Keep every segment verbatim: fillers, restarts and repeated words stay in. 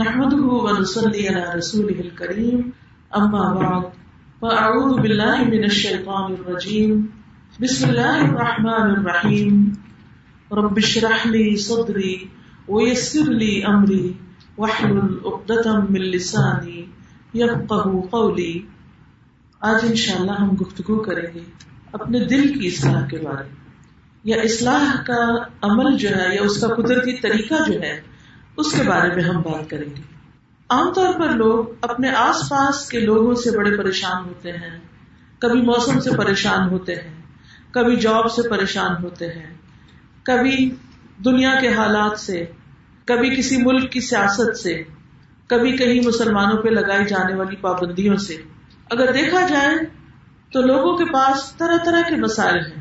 نحمده ونصلي على رسوله الكريم اما بعد فاعوذ بالله من الشيطان الرجيم بسم الله الرحمن الرحيم رب اشرح لي صدري ويسر لي امري واحلل عقدة من لساني يفقهوا قولي. آج انشاءاللہ ہم گفتگو کریں گے اپنے دل کی اصلاح کے بارے میں، یا اصلاح کا عمل جو ہے یا اس کا قدرتی طریقہ جو ہے اس کے بارے میں ہم بات کریں گے. عام طور پر لوگ اپنے آس پاس کے لوگوں سے بڑے پریشان ہوتے ہیں، کبھی موسم سے پریشان ہوتے ہیں، کبھی جاب سے پریشان ہوتے ہیں، کبھی دنیا کے حالات سے، کبھی کسی ملک کی سیاست سے، کبھی کہیں مسلمانوں پہ لگائی جانے والی پابندیوں سے. اگر دیکھا جائے تو لوگوں کے پاس طرح طرح کے مسائل ہیں،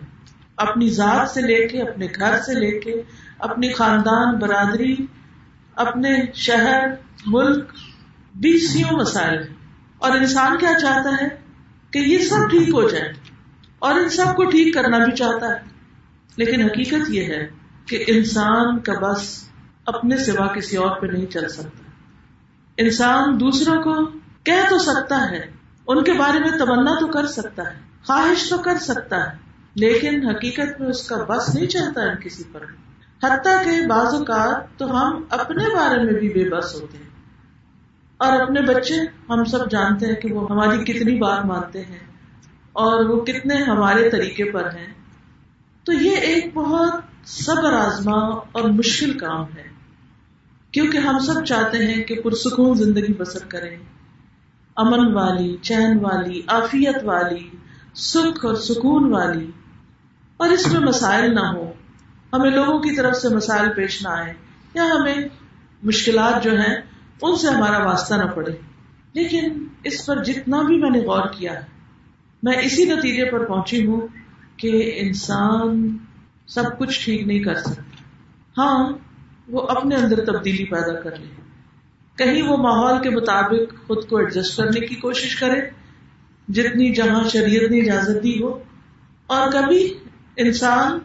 اپنی ذات سے لے کے، اپنے گھر سے لے کے، اپنی خاندان، برادری، اپنے شہر، ملک، بیسیوں مسائل. اور انسان کیا چاہتا ہے کہ یہ سب ٹھیک ہو جائے، اور ان سب کو ٹھیک کرنا بھی چاہتا ہے، لیکن حقیقت یہ ہے کہ انسان کا بس اپنے سوا کسی اور پہ نہیں چل سکتا. انسان دوسروں کو کہہ تو سکتا ہے، ان کے بارے میں تمنا تو کر سکتا ہے، خواہش تو کر سکتا ہے، لیکن حقیقت میں اس کا بس نہیں چلتا ہے کسی پر. حتیٰ کہ بعض اوقات تو ہم اپنے بارے میں بھی بے بس ہوتے ہیں، اور اپنے بچے ہم سب جانتے ہیں کہ وہ ہماری کتنی بات مانتے ہیں اور وہ کتنے ہمارے طریقے پر ہیں. تو یہ ایک بہت صبر آزما اور مشکل کام ہے، کیونکہ ہم سب چاہتے ہیں کہ پرسکون زندگی بسر کریں، امن والی، چین والی، عافیت والی، سکھ اور سکون والی، اور اس میں مسائل نہ ہوں، ہمیں لوگوں کی طرف سے مسائل پیش نہ آئے، یا ہمیں مشکلات جو ہیں ان سے ہمارا واسطہ نہ پڑے. لیکن اس پر جتنا بھی میں نے غور کیا، میں اسی نتیجے پر پہنچی ہوں کہ انسان سب کچھ ٹھیک نہیں کر سکتا. ہاں، وہ اپنے اندر تبدیلی پیدا کر لے، کہیں وہ ماحول کے مطابق خود کو ایڈجسٹ کرنے کی کوشش کرے، جتنی جہاں شریعت نے اجازت دی ہو. اور کبھی انسان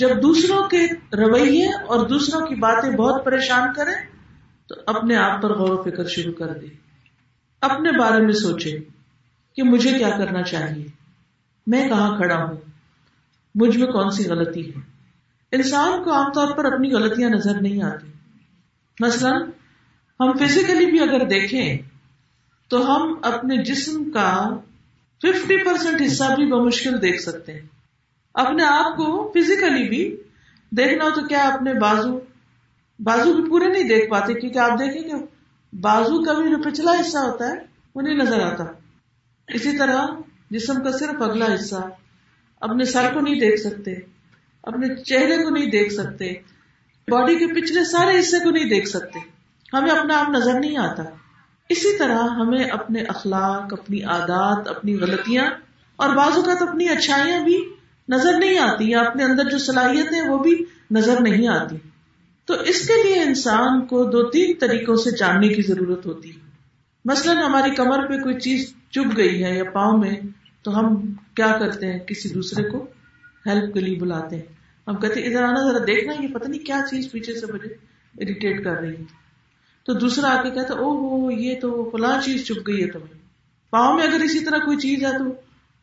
جب دوسروں کے رویے اور دوسروں کی باتیں بہت پریشان کریں تو اپنے آپ پر غور و فکر شروع کر دے، اپنے بارے میں سوچے کہ مجھے کیا کرنا چاہیے، میں کہاں کھڑا ہوں، مجھ میں کون سی غلطی ہے. انسان کو عام طور پر اپنی غلطیاں نظر نہیں آتی. مثلا ہم فزیکلی بھی اگر دیکھیں تو ہم اپنے جسم کا ففٹی پرسینٹ حصہ بھی بمشکل دیکھ سکتے ہیں. اپنے آپ کو فزیکلی بھی دیکھنا ہو تو کیا اپنے بازو بازو بھی پورے نہیں دیکھ پاتے، کیونکہ آپ دیکھیں کہ بازو کا بھی جو پچھلا حصہ ہوتا ہے وہ نہیں نظر آتا. اسی طرح جسم کا صرف اگلا حصہ، اپنے سر کو نہیں دیکھ سکتے، اپنے چہرے کو نہیں دیکھ سکتے، باڈی کے پچھلے سارے حصے کو نہیں دیکھ سکتے، ہمیں اپنا آپ نظر نہیں آتا. اسی طرح ہمیں اپنے اخلاق، اپنی عادات، اپنی غلطیاں اور بعض اوقات اپنی اچھائیاں بھی نظر نہیں آتی، یا اپنے اندر جو صلاحیت ہے وہ بھی نظر نہیں آتی. تو اس کے لیے انسان کو دو تین طریقوں سے جاننے کی ضرورت ہوتی ہے. مثلا ہماری کمر پہ کوئی چیز چبھ گئی ہے یا پاؤں میں، تو ہم کیا کرتے ہیں، کسی دوسرے کو ہیلپ کے لیے بلاتے ہیں. ہم کہتے ہیں ادھر آنا ذرا دیکھنا، یہ پتہ نہیں کیا چیز پیچھے سے مجھے اریٹیٹ کر رہی ہے. تو دوسرا آ کے کہتا او ہو یہ تو فلاں چیز چبھ گئی ہے تمہیں پاؤں میں. اگر اسی طرح کوئی چیز ہے تو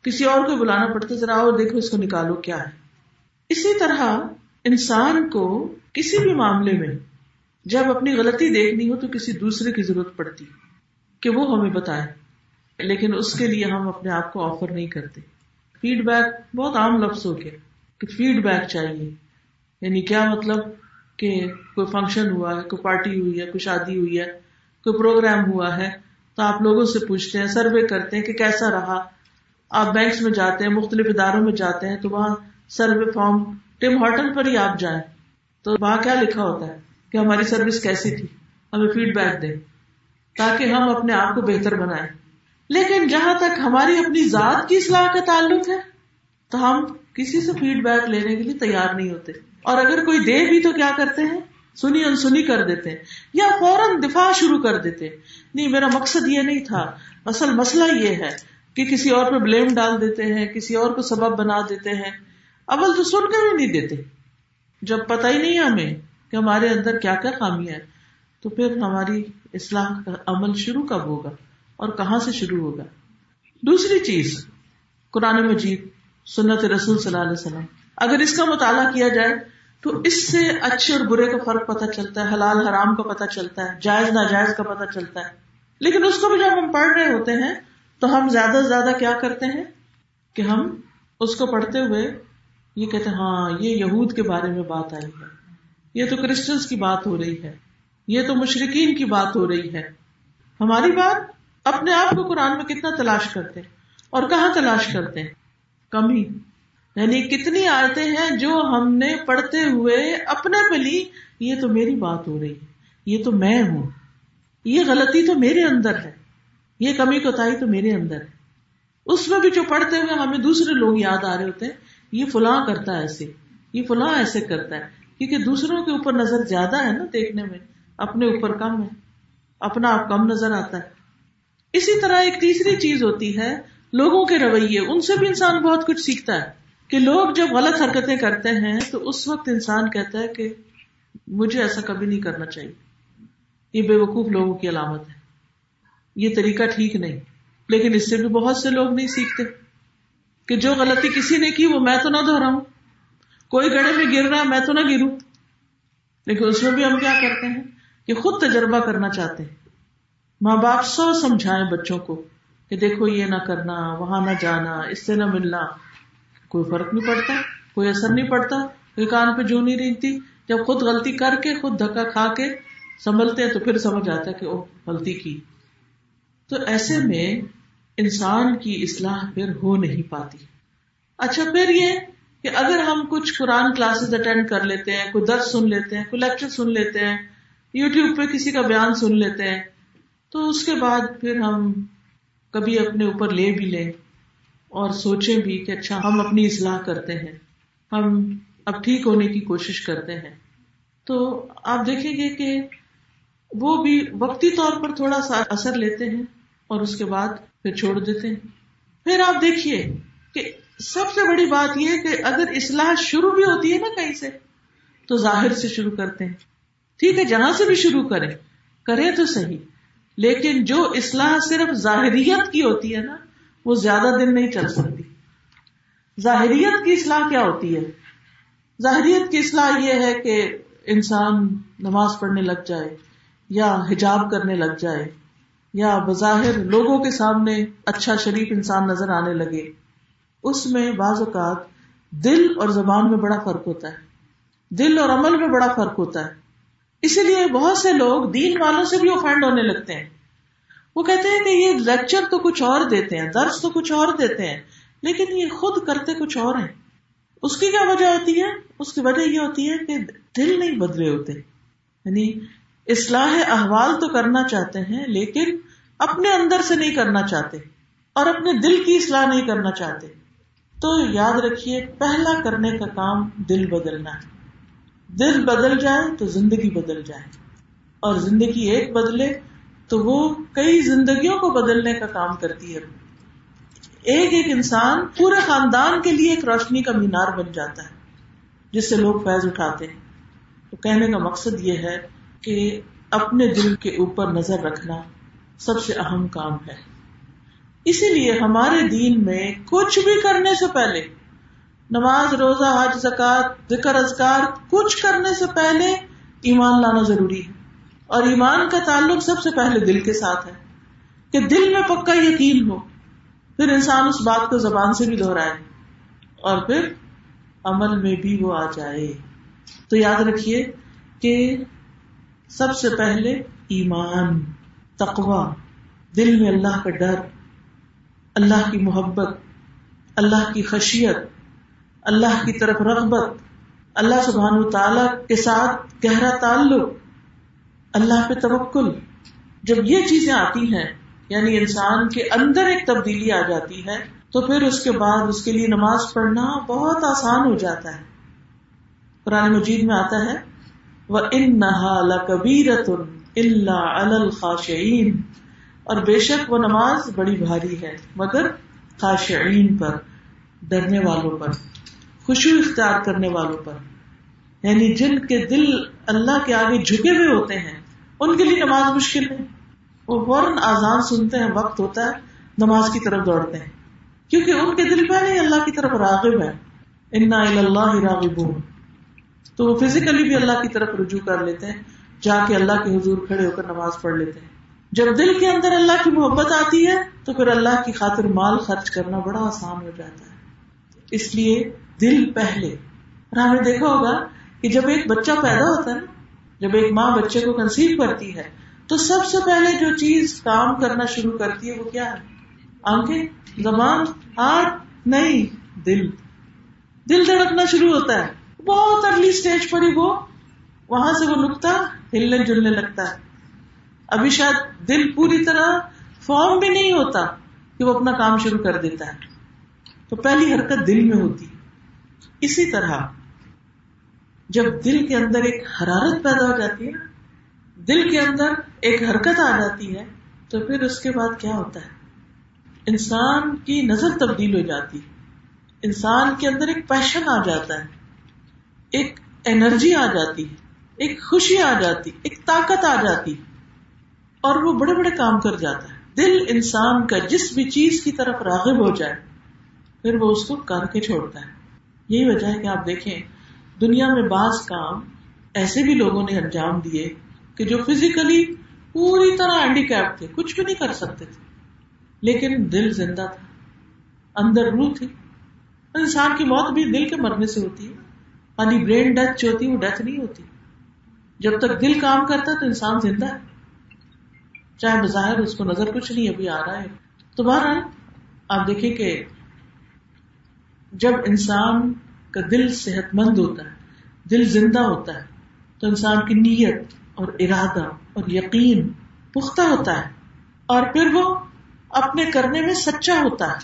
کسی اور کو بلانا پڑتا ہے، ذرا اور دیکھو اس کو نکالو کیا ہے. اسی طرح انسان کو کسی بھی معاملے میں جب اپنی غلطی دیکھنی ہو تو کسی دوسرے کی ضرورت پڑتی کہ وہ ہمیں بتائے، لیکن اس کے لیے ہم اپنے آپ کو آفر نہیں کرتے. فیڈ بیک بہت عام لفظ ہو گیا کہ فیڈ بیک چاہیے، یعنی کیا مطلب کہ کوئی فنکشن ہوا ہے، کوئی پارٹی ہوئی ہے، کوئی شادی ہوئی ہے، کوئی پروگرام ہوا ہے، تو آپ لوگوں سے پوچھتے ہیں، سروے کرتے ہیں کہ کیسا رہا. آپ بینکس میں جاتے ہیں، مختلف اداروں میں جاتے ہیں، تو وہاں سروے فارم ٹم ہارٹن پر ہی آپ جائیں تو وہاں کیا لکھا ہوتا ہے کہ ہماری سروس کیسی تھی، ہمیں فیڈ بیک دیں تاکہ ہم اپنے آپ کو بہتر بنائیں. لیکن جہاں تک ہماری اپنی ذات کی اصلاح کا تعلق ہے تو ہم کسی سے فیڈ بیک لینے کے لیے تیار نہیں ہوتے، اور اگر کوئی دے بھی تو کیا کرتے ہیں، سنی انسنی کر دیتے ہیں، یا فوراً دفاع شروع کر دیتے ہیں. نہیں، میرا مقصد یہ نہیں تھا، اصل مسئلہ یہ ہے، کہ کسی اور پہ بلیم ڈال دیتے ہیں، کسی اور کو سبب بنا دیتے ہیں، اول تو سن کر بھی نہیں دیتے. جب پتہ ہی نہیں ہمیں کہ ہمارے اندر کیا کیا خامیاں ہیں، تو پھر ہماری اصلاح کا عمل شروع کب ہوگا اور کہاں سے شروع ہوگا؟ دوسری چیز قرآن مجید، سنت رسول صلی اللہ علیہ وسلم، اگر اس کا مطالعہ کیا جائے تو اس سے اچھے اور برے کا فرق پتہ چلتا ہے، حلال حرام کا پتہ چلتا ہے، جائز ناجائز کا پتہ چلتا ہے. لیکن اس کو بھی جب ہم پڑھ رہے ہوتے ہیں تو ہم زیادہ سے زیادہ کیا کرتے ہیں کہ ہم اس کو پڑھتے ہوئے یہ کہتے ہیں ہاں یہ یہود کے بارے میں بات آئی ہے، یہ تو کرسچنز کی بات ہو رہی ہے، یہ تو مشرکین کی بات ہو رہی ہے. ہماری بات اپنے آپ کو قرآن میں کتنا تلاش کرتے ہیں اور کہاں تلاش کرتے ہیں؟ کم ہی. یعنی کتنی آیتیں ہیں جو ہم نے پڑھتے ہوئے اپنے پہ لی، یہ تو میری بات ہو رہی ہے، یہ تو میں ہوں، یہ غلطی تو میرے اندر ہے، یہ کمی کوتاہی تو میرے اندر ہے. اس میں بھی جو پڑھتے ہوئے ہمیں دوسرے لوگ یاد آ رہے ہوتے ہیں، یہ فلاں کرتا ہے ایسے، یہ فلاں ایسے کرتا ہے، کیونکہ دوسروں کے اوپر نظر زیادہ ہے نا دیکھنے میں، اپنے اوپر کم ہے، اپنا آپ کم نظر آتا ہے. اسی طرح ایک تیسری چیز ہوتی ہے لوگوں کے رویے، ان سے بھی انسان بہت کچھ سیکھتا ہے کہ لوگ جب غلط حرکتیں کرتے ہیں تو اس وقت انسان کہتا ہے کہ مجھے ایسا کبھی نہیں کرنا چاہیے، یہ بے وقوف لوگوں کی علامت ہے، یہ طریقہ ٹھیک نہیں. لیکن اس سے بھی بہت سے لوگ نہیں سیکھتے کہ جو غلطی کسی نے کی وہ میں تو نہ دہراؤں، کوئی گڑے میں گر رہا ہے میں تو نہ گروں. لیکن اس میں بھی ہم کیا کرتے ہیں کہ خود تجربہ کرنا چاہتے ہیں. ماں باپ سو سمجھائیں بچوں کو کہ دیکھو یہ نہ کرنا، وہاں نہ جانا، اس سے نہ ملنا، کوئی فرق نہیں پڑتا، کوئی اثر نہیں پڑتا، کوئی کان پہ جو نہیں رینگتی. جب خود غلطی کر کے، خود دھکا کھا کے سنبھلتے ہیں تو پھر سمجھ آتا ہے کہ اوہ غلطی کی. تو ایسے میں انسان کی اصلاح پھر ہو نہیں پاتی. اچھا پھر یہ کہ اگر ہم کچھ قرآن کلاسز اٹینڈ کر لیتے ہیں، کوئی درس سن لیتے ہیں، کوئی لیکچر سن لیتے ہیں، یوٹیوب پہ کسی کا بیان سن لیتے ہیں، تو اس کے بعد پھر ہم کبھی اپنے اوپر لے بھی لیں اور سوچیں بھی کہ اچھا ہم اپنی اصلاح کرتے ہیں، ہم اب ٹھیک ہونے کی کوشش کرتے ہیں، تو آپ دیکھیں گے کہ وہ بھی وقتی طور پر تھوڑا سا اثر لیتے ہیں اور اس کے بعد پھر چھوڑ دیتے ہیں. پھر آپ دیکھیے کہ سب سے بڑی بات یہ ہے کہ اگر اصلاح شروع بھی ہوتی ہے نا کہیں سے، تو ظاہر سے شروع کرتے ہیں. ٹھیک ہے جہاں سے بھی شروع کریں کریں تو صحیح، لیکن جو اصلاح صرف ظاہریت کی ہوتی ہے نا وہ زیادہ دن نہیں چل سکتی. ظاہریت کی اصلاح کیا ہوتی ہے؟ ظاہریت کی اصلاح یہ ہے کہ انسان نماز پڑھنے لگ جائے، یا حجاب کرنے لگ جائے، یا بظاہر لوگوں کے سامنے اچھا شریف انسان نظر آنے لگے. اس میں بعض اوقات دل اور زبان میں بڑا فرق ہوتا ہے، دل اور عمل میں بڑا فرق ہوتا ہے. اسی لیے بہت سے لوگ دین والوں سے بھی اوفینڈ ہونے لگتے ہیں. وہ کہتے ہیں کہ یہ لیکچر تو کچھ اور دیتے ہیں، درس تو کچھ اور دیتے ہیں، لیکن یہ خود کرتے کچھ اور ہیں. اس کی کیا وجہ ہوتی ہے؟ اس کی وجہ یہ ہوتی ہے کہ دل نہیں بدلے ہوتے. یعنی اصلاح احوال تو کرنا چاہتے ہیں لیکن اپنے اندر سے نہیں کرنا چاہتے اور اپنے دل کی اصلاح نہیں کرنا چاہتے. تو یاد رکھیے پہلا کرنے کا کام دل بدلنا ہے. دل بدل جائے تو زندگی بدل جائے، اور زندگی ایک بدلے تو وہ کئی زندگیوں کو بدلنے کا کام کرتی ہے. ایک ایک انسان پورے خاندان کے لیے ایک روشنی کا مینار بن جاتا ہے جس سے لوگ فیض اٹھاتے ہیں. تو کہنے کا مقصد یہ ہے کہ اپنے دل کے اوپر نظر رکھنا سب سے اہم کام ہے. اسی لیے ہمارے دین میں کچھ بھی کرنے سے پہلے، نماز، روزہ، حج، زکات، ذکر اذکار، کچھ کرنے سے پہلے ایمان لانا ضروری ہے. اور ایمان کا تعلق سب سے پہلے دل کے ساتھ ہے کہ دل میں پکا یقین ہو، پھر انسان اس بات کو زبان سے بھی دہرائے اور پھر عمل میں بھی وہ آ جائے. تو یاد رکھیے کہ سب سے پہلے ایمان، تقویٰ، دل میں اللہ کا ڈر، اللہ کی محبت، اللہ کی خشیت، اللہ کی طرف رغبت، اللہ سبحانہ وتعالی کے ساتھ گہرا تعلق، اللہ پہ توکل. جب یہ چیزیں آتی ہیں یعنی انسان کے اندر ایک تبدیلی آ جاتی ہے تو پھر اس کے بعد اس کے لیے نماز پڑھنا بہت آسان ہو جاتا ہے. قرآن مجید میں آتا ہے وَإِنَّهَا لَكَبِيرَةٌ إِلَّا عَلَى الْخَاشِعِينَ، اور بے شک وہ نماز بڑی بھاری ہے مگر خاشعین پر، ڈرنے والوں پر، خشوع اختیار کرنے والوں پر. یعنی جن کے دل اللہ کے آگے جھکے ہوئے ہوتے ہیں ان کے لیے نماز مشکل نہیں, وہ فوراً آزان سنتے ہیں, وقت ہوتا ہے نماز کی طرف دوڑتے ہیں, کیونکہ ان کے دل پہلے اللہ کی طرف راغب ہے, انا الی اللہ راغبون, تو وہ فزیکلی بھی اللہ کی طرف رجوع کر لیتے ہیں, جا کے اللہ کے حضور کھڑے ہو کر نماز پڑھ لیتے ہیں. جب دل کے اندر اللہ کی محبت آتی ہے تو پھر اللہ کی خاطر مال خرچ کرنا بڑا آسان ہو جاتا ہے. اس لیے دل پہلے. اور ہم نے دیکھا ہوگا کہ جب ایک بچہ پیدا ہوتا ہے نا, جب ایک ماں بچے کو کنسیو کرتی ہے تو سب سے پہلے جو چیز کام کرنا شروع کرتی ہے وہ کیا ہے؟ آنکھیں, زبان, ہاتھ نہیں, دل. دل دھڑکنا شروع ہوتا ہے, بہت ارلی اسٹیج پر ہی وہ وہاں سے وہ نقطہ ہلنے جلنے لگتا ہے. ابھی شاید دل پوری طرح فارم بھی نہیں ہوتا کہ وہ اپنا کام شروع کر دیتا ہے, تو پہلی حرکت دل میں ہوتی. اسی طرح جب دل کے اندر ایک حرارت پیدا ہو جاتی ہے, دل کے اندر ایک حرکت آ جاتی ہے, تو پھر اس کے بعد کیا ہوتا ہے؟ انسان کی نظر تبدیل ہو جاتی, انسان کے اندر ایک پیشن آ جاتا ہے, ایک انرجی آ جاتی, ایک خوشی آ جاتی, ایک طاقت آ جاتی, اور وہ بڑے بڑے کام کر جاتا ہے. دل انسان کا جس بھی چیز کی طرف راغب ہو جائے پھر وہ اس کو کر کے چھوڑتا ہے. یہی وجہ ہے کہ آپ دیکھیں دنیا میں بعض کام ایسے بھی لوگوں نے انجام دیے کہ جو فزیکلی پوری طرح ہینڈیکیپ تھے, کچھ بھی نہیں کر سکتے تھے, لیکن دل زندہ تھا, اندر روح تھی. انسان کی موت بھی دل کے مرنے سے ہوتی ہے, یعنی برین ڈیتھ جو ہوتی ہے وہ ڈیتھ نہیں ہوتی. جب تک دل کام کرتا ہے تو انسان زندہ ہے, چاہے بظاہر اس کو نظر کچھ نہیں ابھی آ رہا ہے. تو بہرحال آپ دیکھیں کہ جب انسان کا دل صحت مند ہوتا ہے, دل زندہ ہوتا ہے, تو انسان کی نیت اور ارادہ اور یقین پختہ ہوتا ہے, اور پھر وہ اپنے کرنے میں سچا ہوتا ہے.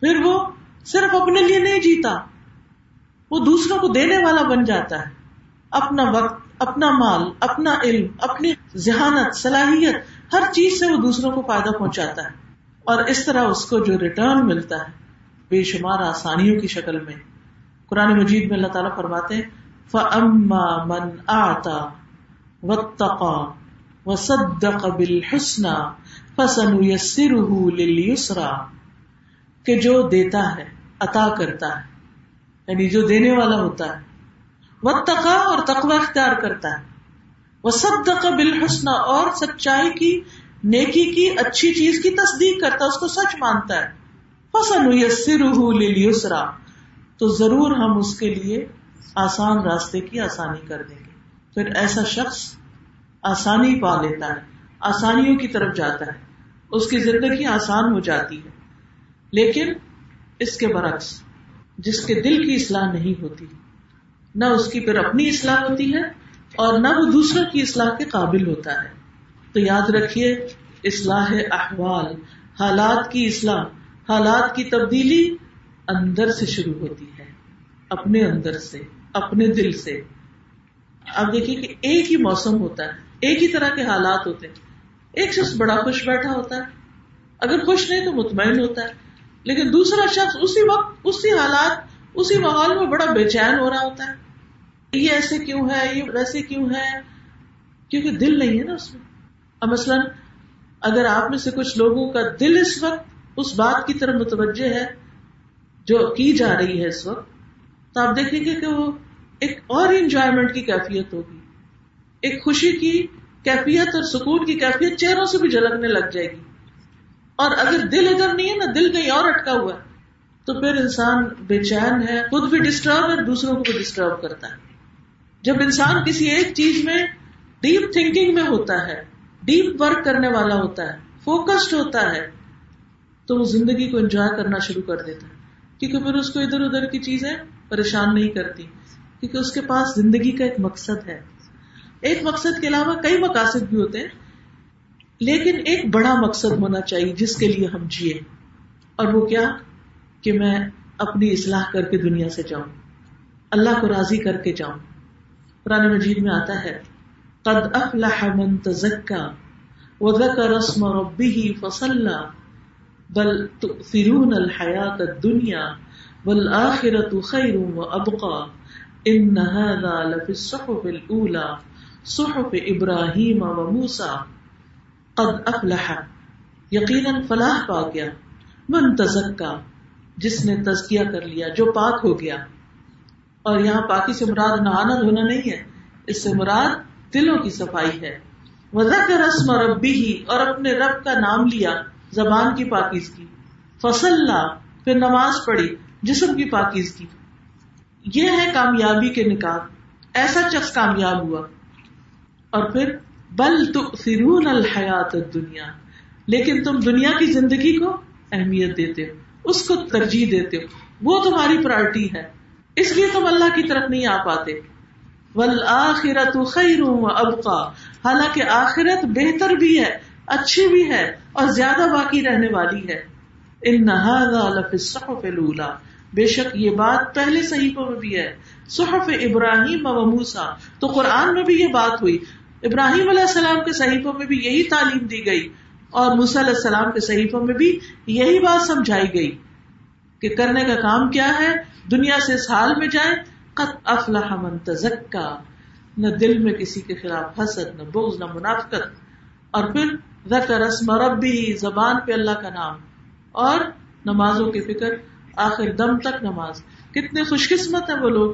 پھر وہ صرف اپنے لیے نہیں جیتا, وہ دوسروں کو دینے والا بن جاتا ہے, اپنا وقت, اپنا مال, اپنا علم, اپنی ذہانت, صلاحیت, ہر چیز سے وہ دوسروں کو فائدہ پہنچاتا ہے. اور اس طرح اس کو جو ریٹرن ملتا ہے بے شمار آسانیوں کی شکل میں. قرآن مجید میں اللہ تعالیٰ فرماتے ہیں فَأَمَّا مَنْ آتَى وَاتَّقَى وَصَدَّقَ بِالْحُسْنَى فَسَنُيَسِّرُهُ لِلْيُسْرَى, کہ جو دیتا ہے, عطا کرتا ہے, یعنی جو دینے والا ہوتا ہے, واتقا اور تقوی اختیار کرتا ہے, وصدق بالحسنى اور سچائی کی, نیکی کی, اچھی چیز کی تصدیق کرتا ہے, اس کو سچ مانتا ہے, فَسَنُيَسِّرُهُ لِلْيُسْرَى تو ضرور ہم اس کے لیے آسان راستے کی آسانی کر دیں گے. پھر ایسا شخص آسانی پا لیتا ہے, آسانیوں کی طرف جاتا ہے, اس کی زندگی آسان ہو جاتی ہے. لیکن اس کے برعکس جس کے دل کی اصلاح نہیں ہوتی, نہ اس کی پھر اپنی اصلاح ہوتی ہے اور نہ وہ دوسروں کی اصلاح کے قابل ہوتا ہے. تو یاد رکھیے, اصلاح احوال, حالات کی اصلاح, حالات کی تبدیلی اندر سے شروع ہوتی ہے, اپنے اندر سے, اپنے دل سے. آپ دیکھیں کہ ایک ہی موسم ہوتا ہے, ایک ہی طرح کے حالات ہوتے ہیں. ایک شخص بڑا خوش بیٹھا ہوتا ہے, اگر خوش نہیں تو مطمئن ہوتا ہے, لیکن دوسرا شخص اسی وقت, اسی حالات, اسی ماحول میں بڑا بے چین ہو رہا ہوتا ہے. یہ ایسے کیوں ہے, یہ ویسے کیوں ہے, کیونکہ دل نہیں ہے نا اس میں. اب مثلاً اگر آپ میں سے کچھ لوگوں کا دل اس وقت اس بات کی طرف متوجہ ہے جو کی جا رہی ہے اس وقت, تو آپ دیکھیں گے کہ وہ ایک اور انجوائمنٹ کی کیفیت ہوگی, ایک خوشی کی کیفیت اور سکون کی کیفیت چہروں سے بھی جھلکنے لگ جائے گی. اور اگر دل ادھر نہیں ہے نا, دل کہیں اور اٹکا ہوا ہے, تو پھر انسان بے چین ہے, خود بھی ڈسٹرب اور دوسروں کو بھی ڈسٹرب کرتا ہے. جب انسان کسی ایک چیز میں ڈیپ تھنکنگ میں ہوتا ہے, ڈیپ ورک کرنے والا ہوتا ہے, فوکسڈ ہوتا ہے, تو وہ زندگی کو انجوائے کرنا شروع کر دیتا ہے, کیونکہ پھر اس کو ادھر ادھر کی چیزیں پریشان نہیں کرتی, کیونکہ اس کے پاس زندگی کا ایک مقصد ہے. ایک مقصد کے علاوہ کئی مقاصد بھی ہوتے ہیں, لیکن ایک بڑا مقصد ہونا چاہیے جس کے لیے ہم جیے, اور وہ کیا کہ میں اپنی اصلاح کر کے دنیا سے جاؤں, اللہ کو راضی کر کے جاؤں. قرآن مجید میں آتا ہے قد افلح من تزکى وذکر اسم ربہ فصلی بل تؤثرون الحیات الدنیا والآخرة خیر وابقى ان هذا لفی الصحف الاولى صحف ابراہیم و موسیٰ قد افلح، یقیناً فلاح پا گیا، من تزکا، جس نے تزکیہ کر لیا، جو پاک ہو گیا. اور یہاں پاکی سے مراد نہانا دھونا نہیں ہے، اس سے مراد دلوں کی صفائی ہے. وذکر اسم ربہ، اور اپنے رب کا نام لیا زبان کی پاکیزگی. فصلی، پھر نماز پڑھی جسم کی پاکیزگی. یہ ہے کامیابی کے نکات، ایسا شخص کامیاب ہوا. اور پھر بل تؤثرون الحیات الدنیا، لیکن تم دنیا کی زندگی کو اہمیت دیتے ہو، اس کو ترجیح دیتے ہو، وہ تمہاری پرائرٹی ہے، اس لیے تم اللہ کی طرف نہیں آ پاتے. والآخرۃ خیر وابقا، حالانکہ آخرت بہتر بھی ہے، اچھی بھی ہے اور زیادہ باقی رہنے والی ہے. ان ھذا لفی الصحف الاولی، بے شک یہ بات پہلے صحیفوں میں بھی ہے، صحف ابراہیم و موسیٰ. تو قرآن میں بھی یہ بات ہوئی، ابراہیم علیہ السلام کے صحیفوں میں بھی یہی تعلیم دی گئی اور موسیٰ علیہ السلام کے صحیفوں میں بھی یہی بات سمجھائی گئی کہ کرنے کا کام کیا ہے. دنیا سے اس حال میں جائیں، قد افلح من تزکا، نہ دل میں کسی کے خلاف حسد، نہ بغض، نہ منافقت. اور پھر ذکر اسم ربی، زبان پہ اللہ کا نام اور نمازوں کی فکر، آخر دم تک نماز. کتنے خوش قسمت ہیں وہ لوگ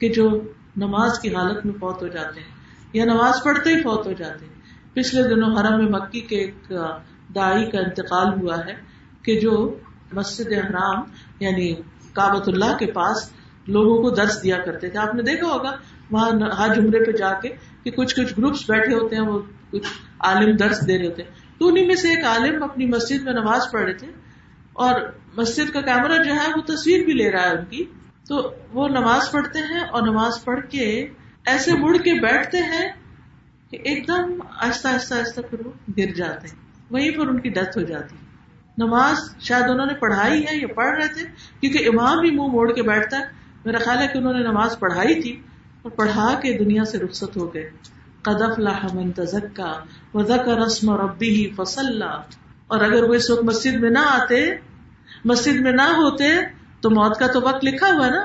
کہ جو نماز کی حالت میں فوت ہو جاتے ہیں یا نماز پڑھتے ہی فوت ہو جاتے ہیں. پچھلے دنوں حرم مکی کے ایک داعی کا انتقال ہوا ہے کہ جو مسجد حرام یعنی کعبۃ اللہ کے پاس لوگوں کو درس دیا کرتے تھے. آپ نے دیکھا ہوگا وہاں حج عمرے پہ جا کے کہ کچھ کچھ گروپس بیٹھے ہوتے ہیں، وہ کچھ عالم درس دے رہے ہوتے ہیں. تو انہیں میں سے ایک عالم اپنی مسجد میں نماز پڑھ رہے تھے اور مسجد کا کیمرہ جو ہے وہ تصویر بھی لے رہا ہے ان کی. تو وہ نماز پڑھتے ہیں اور نماز پڑھ کے ایسے مڑ کے بیٹھتے ہیں کہ ایک دم آہستہ آہستہ آہستہ پھر وہ گر جاتے ہیں، وہیں پر ان کی ڈیتھ ہو جاتی ہے. نماز شاید انہوں نے پڑھائی ہے یا پڑھ رہے تھے، کیونکہ امام بھی منہ موڑ کے بیٹھتا ہے. میرا خیال ہے کہ انہوں نے نماز پڑھائی تھی اور پڑھا کے دنیا سے رخصت ہو گئے. قد افلح من تزکا وذکر اسم ربہ فصلی. اور اگر وہ اس وقت مسجد میں نہ آتے، مسجد میں نہ ہوتے، تو موت کا تو وقت لکھا ہوا نا،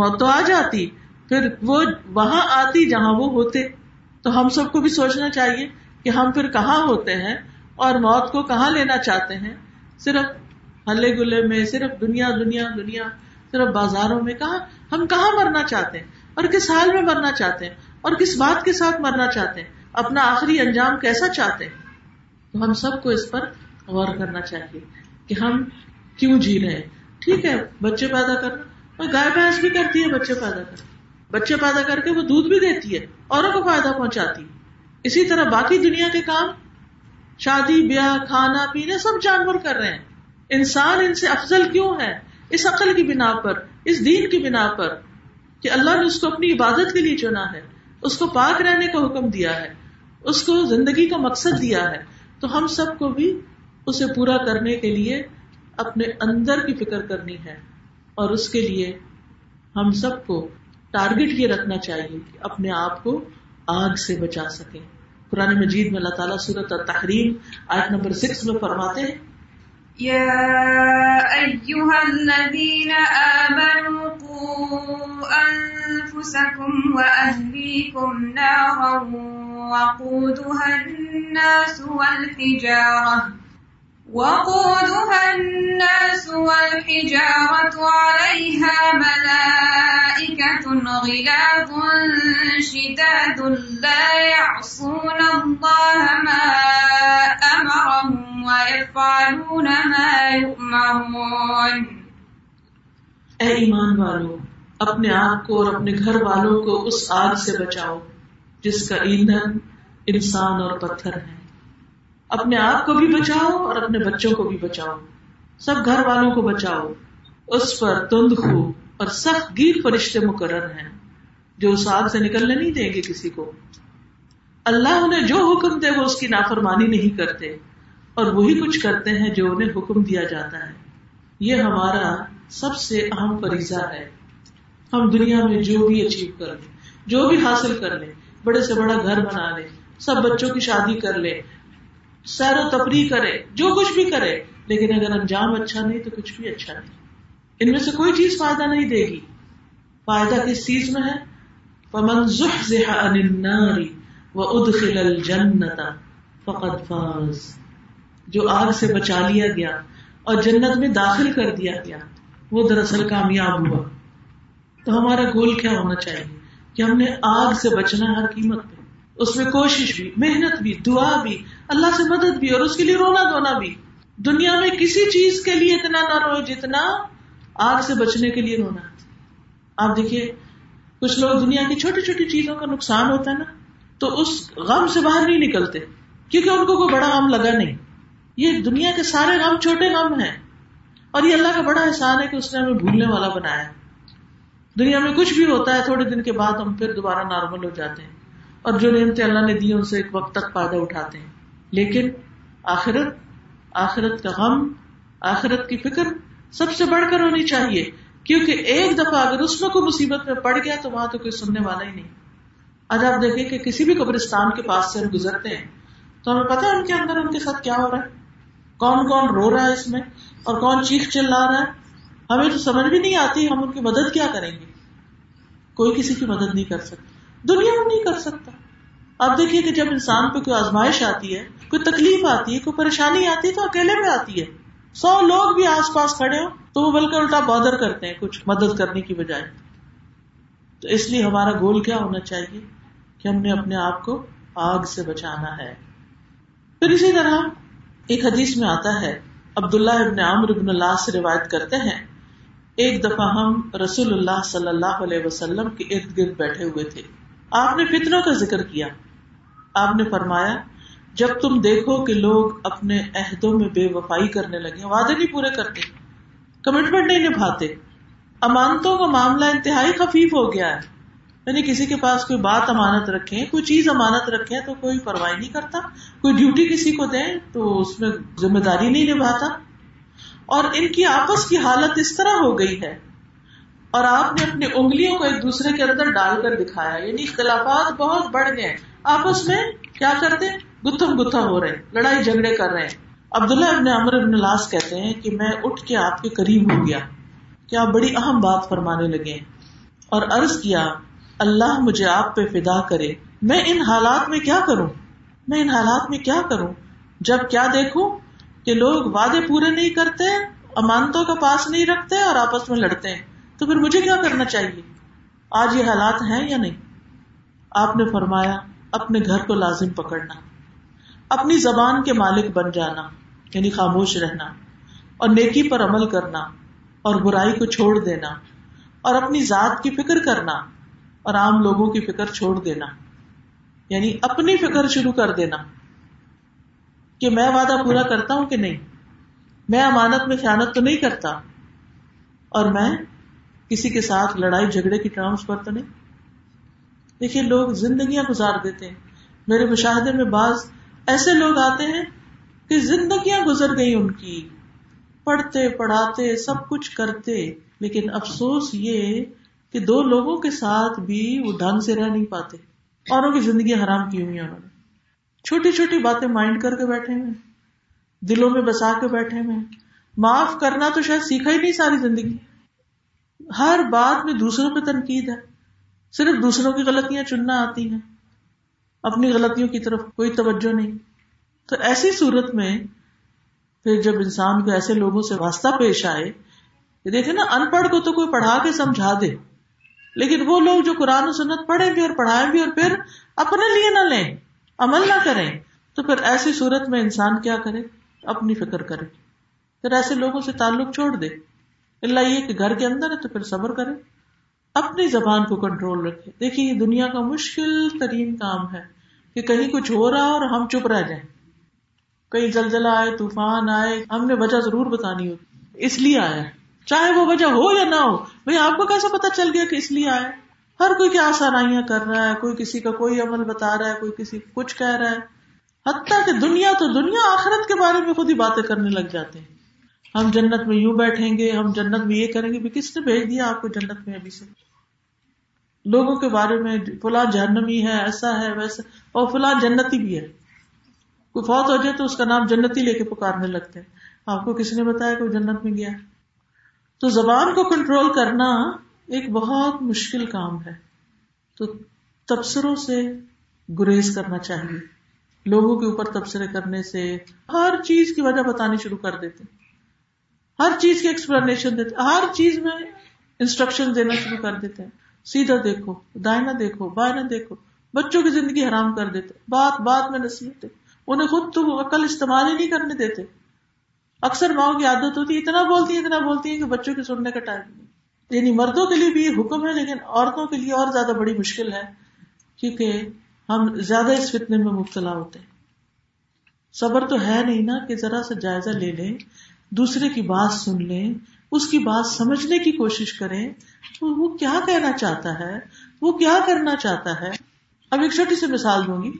موت تو آ جاتی، پھر وہ وہاں آتی جہاں وہ ہوتے. تو ہم سب کو بھی سوچنا چاہیے کہ ہم پھر کہاں ہوتے ہیں اور موت کو کہاں لینا چاہتے ہیں. صرف ہلے گلے میں، صرف دنیا دنیا دنیا، صرف بازاروں میں. کہاں ہم کہاں مرنا چاہتے ہیں اور کس حال میں مرنا چاہتے ہیں اور کس بات کے ساتھ مرنا چاہتے ہیں، اپنا آخری انجام کیسا چاہتے ہیں. تو ہم سب کو اس پر غور کرنا چاہیے کہ ہم کیوں جی رہے ہیں. ٹھیک ہے، بچے پیدا کرنا، اور گائے بھینس بھی کرتی ہے بچے پیدا کرنا، بچے پیدا کر کے وہ دودھ بھی دیتی ہے، اوروں کو فائدہ پہنچاتی. اسی طرح باقی دنیا کے کام، شادی بیاہ، کھانا پینا، سب جانور کر رہے ہیں. انسان ان سے افضل کیوں ہے؟ اس عقل کی بنا پر، اس دین کی بنا پر کہ اللہ نے اس کو اپنی عبادت کے لیے چنا ہے، اس کو پاک رہنے کا حکم دیا ہے، اس کو زندگی کا مقصد دیا ہے. تو ہم سب کو بھی اسے پورا کرنے کے لیے اپنے اندر کی فکر کرنی ہے، اور اس کے لیے ہم سب کو ٹارگٹ یہ رکھنا چاہیے کہ اپنے آپ کو آگ سے بچا سکیں. قرآن مجید میں اللہ تعالیٰ سورۃ التحریم آیت نمبر سکس میں فرماتے ہیں، یا ایھا الذین آمنوا قوا انفسکم واہلیکم نارا وقودھا الناس والحجارۃ وقودها الناس والحجارة عليها ملائكة غلاظ شداد لا يعصون الله ما أمرهم ويفعلون ما يؤمرون. اے ایمان والو، اپنے آپ کو اور اپنے گھر والوں کو اس آگ سے بچاؤ جس کا ایندھن انسان اور پتھر ہے. اپنے آپ کو بھی بچاؤ اور اپنے بچوں کو بھی بچاؤ، سب گھر والوں کو بچاؤ. اس پر تند خو اور سخت گیر فرشتے مقرر ہیں جو اس آگ سے نکلنے نہیں دیں گے کسی کو. اللہ انہیں جو حکم دے وہ اس کی نافرمانی نہیں کرتے، اور وہی کچھ کرتے ہیں جو انہیں حکم دیا جاتا ہے. یہ ہمارا سب سے اہم فریضہ ہے. ہم دنیا میں جو بھی اچیو کر لیں، جو بھی حاصل کر لیں، بڑے سے بڑا گھر بنا لیں، سب بچوں کی شادی کر لیں، سیر و تفریح کرے، جو کچھ بھی کرے، لیکن اگر انجام اچھا نہیں تو کچھ بھی اچھا نہیں. ان میں سے کوئی چیز فائدہ نہیں دے گی. فائدہ کس چیز میں ہے؟ فَمَنْ زُحْزِحَ عَنِ النَّارِ وَأُدْخِلَ الْجَنَّةَ فَقَدْ فَاز، جو آگ سے بچا لیا گیا اور جنت میں داخل کر دیا گیا وہ دراصل کامیاب ہوا۔ تو ہمارا گول کیا ہونا چاہیے کہ ہم نے آگ سے بچنا ہر قیمت پہ، اس میں کوشش بھی، محنت بھی، دعا بھی، اللہ سے مدد بھی، اور اس کے لیے رونا دھونا بھی۔ دنیا میں کسی چیز کے لیے اتنا نہ روئے جتنا آگ سے بچنے کے لیے رونا۔ آپ دیکھیے کچھ لوگ دنیا کی چھوٹی چھوٹی چیزوں کا نقصان ہوتا ہے نا تو اس غم سے باہر نہیں نکلتے کیونکہ ان کو کوئی بڑا غم لگا نہیں۔ یہ دنیا کے سارے غم چھوٹے غم ہیں، اور یہ اللہ کا بڑا احسان ہے کہ اس نے ہمیں بھولنے والا بنایا ہے۔ دنیا میں کچھ بھی ہوتا ہے تھوڑے دن کے بعد ہم پھر دوبارہ نارمل ہو جاتے ہیں، اور جو نعمتیں اللہ نے دی ان سے ایک وقت تک فائدہ اٹھاتے ہیں، لیکن آخرت، آخرت کا غم، آخرت کی فکر سب سے بڑھ کر ہونی چاہیے، کیونکہ ایک دفعہ اگر اس میں کوئی مصیبت میں پڑ گیا تو وہاں تو کوئی سننے والا ہی نہیں۔ آج آپ دیکھیں کہ کسی بھی قبرستان کے پاس سے ہم گزرتے ہیں تو ہمیں پتہ ہے ان کے اندر ان کے ساتھ کیا ہو رہا ہے، کون کون رو رہا ہے اس میں اور کون چیخ چلا رہا ہے، ہمیں تو سمجھ بھی نہیں آتی ہم ان کی مدد کیا کریں گے۔ کوئی کسی کی مدد نہیں کر سکتا، دنیا میں نہیں کر سکتا۔ آپ دیکھیے کہ جب انسان پہ کوئی آزمائش آتی ہے، کوئی تکلیف آتی ہے، کوئی پریشانی آتی ہے تو اکیلے میں آتی ہے، سو لوگ بھی آس پاس کھڑے ہو تو وہ بلکہ الٹا بادر کرتے ہیں کچھ مدد کرنے کی بجائے۔ تو اس لیے ہمارا گول کیا ہونا چاہیے کہ ہم نے اپنے آپ کو آگ سے بچانا ہے۔ پھر اسی طرح ایک حدیث میں آتا ہے، عبداللہ ابن عمرو ابن العاص سے روایت کرتے ہیں، ایک دفعہ ہم رسول اللہ صلی اللہ علیہ وسلم کے ارد گرد بیٹھے ہوئے تھے، آپ نے فتنوں کا ذکر کیا۔ آپ نے فرمایا جب تم دیکھو کہ لوگ اپنے عہدوں میں بے وفائی کرنے لگے، وعدے نہیں پورے کرتے، کمٹمنٹ نہیں نبھاتے، امانتوں کا معاملہ انتہائی خفیف ہو گیا ہے، یعنی کسی کے پاس کوئی بات امانت رکھیں، کوئی چیز امانت رکھیں تو کوئی پرواہ نہیں کرتا، کوئی ڈیوٹی کسی کو دیں تو اس میں ذمہ داری نہیں نبھاتا، اور ان کی آپس کی حالت اس طرح ہو گئی ہے، اور آپ نے اپنی انگلیوں کو ایک دوسرے کے اندر ڈال کر دکھایا، یعنی اختلافات بہت بڑھ گئے ہیں، آپس میں کیا کرتے گتھم گتھا ہو رہے ہیں، لڑائی جھگڑے کر رہے ہیں۔ عبداللہ ابن عمرو ابن العاص کہتے ہیں کہ میں اٹھ کے آپ کے قریب ہو گیا کہ آپ بڑی اہم بات فرمانے لگے، اور عرض کیا اللہ مجھے آپ پہ فدا کرے، میں ان حالات میں کیا کروں، میں ان حالات میں کیا کروں جب کیا دیکھوں کہ لوگ وعدے پورے نہیں کرتے، امانتوں کا پاس نہیں رکھتے اور آپس میں لڑتے ہیں، تو پھر مجھے کیا کرنا چاہیے، آج یہ حالات ہیں یا نہیں؟ آپ نے فرمایا اپنے گھر کو لازم پکڑنا، اپنی زبان کے مالک بن جانا، یعنی خاموش رہنا اور نیکی پر عمل کرنا اور برائی کو چھوڑ دینا، اور اپنی ذات کی فکر کرنا اور عام لوگوں کی فکر چھوڑ دینا، یعنی اپنی فکر شروع کر دینا کہ میں وعدہ پورا کرتا ہوں کہ نہیں، میں امانت میں خیانت تو نہیں کرتا، اور میں کسی کے ساتھ لڑائی جھگڑے کی ٹرمز پر تو نہیں۔ دیکھیے لوگ زندگیاں گزار دیتے ہیں، میرے مشاہدے میں بعض ایسے لوگ آتے ہیں کہ زندگیاں گزر گئی ان کی، پڑھتے پڑھاتے سب کچھ کرتے، لیکن افسوس یہ کہ دو لوگوں کے ساتھ بھی وہ ڈھنگ سے رہ نہیں پاتے، اوروں کی زندگیاں حرام کی ہوئی ہیں، انہوں نے چھوٹی چھوٹی باتیں مائنڈ کر کے بیٹھے ہوئے، دلوں میں بسا کے بیٹھے ہوئے، معاف کرنا تو شاید سیکھا ہی نہیں ساری زندگی، ہر بات میں دوسروں پہ تنقید ہے، صرف دوسروں کی غلطیاں چننا آتی ہیں، اپنی غلطیوں کی طرف کوئی توجہ نہیں۔ تو ایسی صورت میں پھر جب انسان کو ایسے لوگوں سے واسطہ پیش آئے، یہ دیکھیں نا ان پڑھ کو تو کوئی پڑھا کے سمجھا دے، لیکن وہ لوگ جو قرآن و سنت پڑھیں بھی اور پڑھائیں بھی اور پھر اپنے لیے نہ لیں، عمل نہ کریں، تو پھر ایسی صورت میں انسان کیا کرے، اپنی فکر کرے، پھر ایسے لوگوں سے تعلق چھوڑ دے، اللہ یہ کہ گھر کے اندر ہے تو پھر صبر کرے، اپنی زبان کو کنٹرول رکھے۔ دیکھیے یہ دنیا کا مشکل ترین کام ہے کہ کہیں کچھ ہو رہا اور ہم چپ رہ جائیں، کہیں زلزلہ آئے، طوفان آئے، ہم نے وجہ ضرور بتانی ہوتی اس لیے آیا، چاہے وہ وجہ ہو یا نہ ہو۔ بھئی آپ کو کیسے پتا چل گیا کہ اس لیے آیا؟ ہر کوئی کیا آسانیاں کر رہا ہے، کوئی کسی کا کوئی عمل بتا رہا ہے، کوئی کسی کو کچھ کہہ رہا ہے، حتیٰ کہ دنیا تو دنیا آخرت کے بارے میں خود ہی باتیں کرنے لگ جاتے ہیں، ہم جنت میں یوں بیٹھیں گے، ہم جنت میں یہ کریں گے، بھی کس نے بھیج دیا آپ کو جنت میں؟ ابھی سے لوگوں کے بارے میں فلاں جہنمی ہے، ایسا ہے ویسا، اور فلاں جنتی بھی ہے، کوئی فوت ہو جائے تو اس کا نام جنتی لے کے پکارنے لگتے ہیں، آپ کو کس نے بتایا کہ وہ جنت میں گیا؟ تو زبان کو کنٹرول کرنا ایک بہت مشکل کام ہے، تو تبصروں سے گریز کرنا چاہیے. لوگوں کے اوپر تبصرے کرنے سے ہر چیز کی وجہ بتانی شروع کر دیتے, ہر چیز کی ایکسپلینیشن دیتے, ہر چیز میں انسٹرکشن دینا شروع کر دیتے ہیں. سیدھا دیکھو, دائنا دیکھو, بائنا دیکھو. بچوں کی زندگی حرام کر دیتے, بات بات میں نصیحتیں, انہیں خود تو عقل استعمال ہی نہیں کرنے دیتے. اکثر ماؤں کی عادت ہوتی ہے اتنا بولتی ہیں اتنا بولتی ہیں کہ بچوں کے سننے کا ٹائم نہیں. یعنی مردوں کے لیے بھی یہ حکم ہے, لیکن عورتوں کے لیے اور زیادہ بڑی مشکل ہے, کیونکہ ہم زیادہ اس فتنے میں مبتلا ہوتے ہیں. صبر تو ہے نہیں نا کہ ذرا سا جائزہ لے لیں, دوسرے کی بات سن لیں, اس کی بات سمجھنے کی کوشش کریں, وہ کیا کہنا چاہتا ہے, وہ کیا کرنا چاہتا ہے. اب ایک چھوٹی سی مثال دوں گی.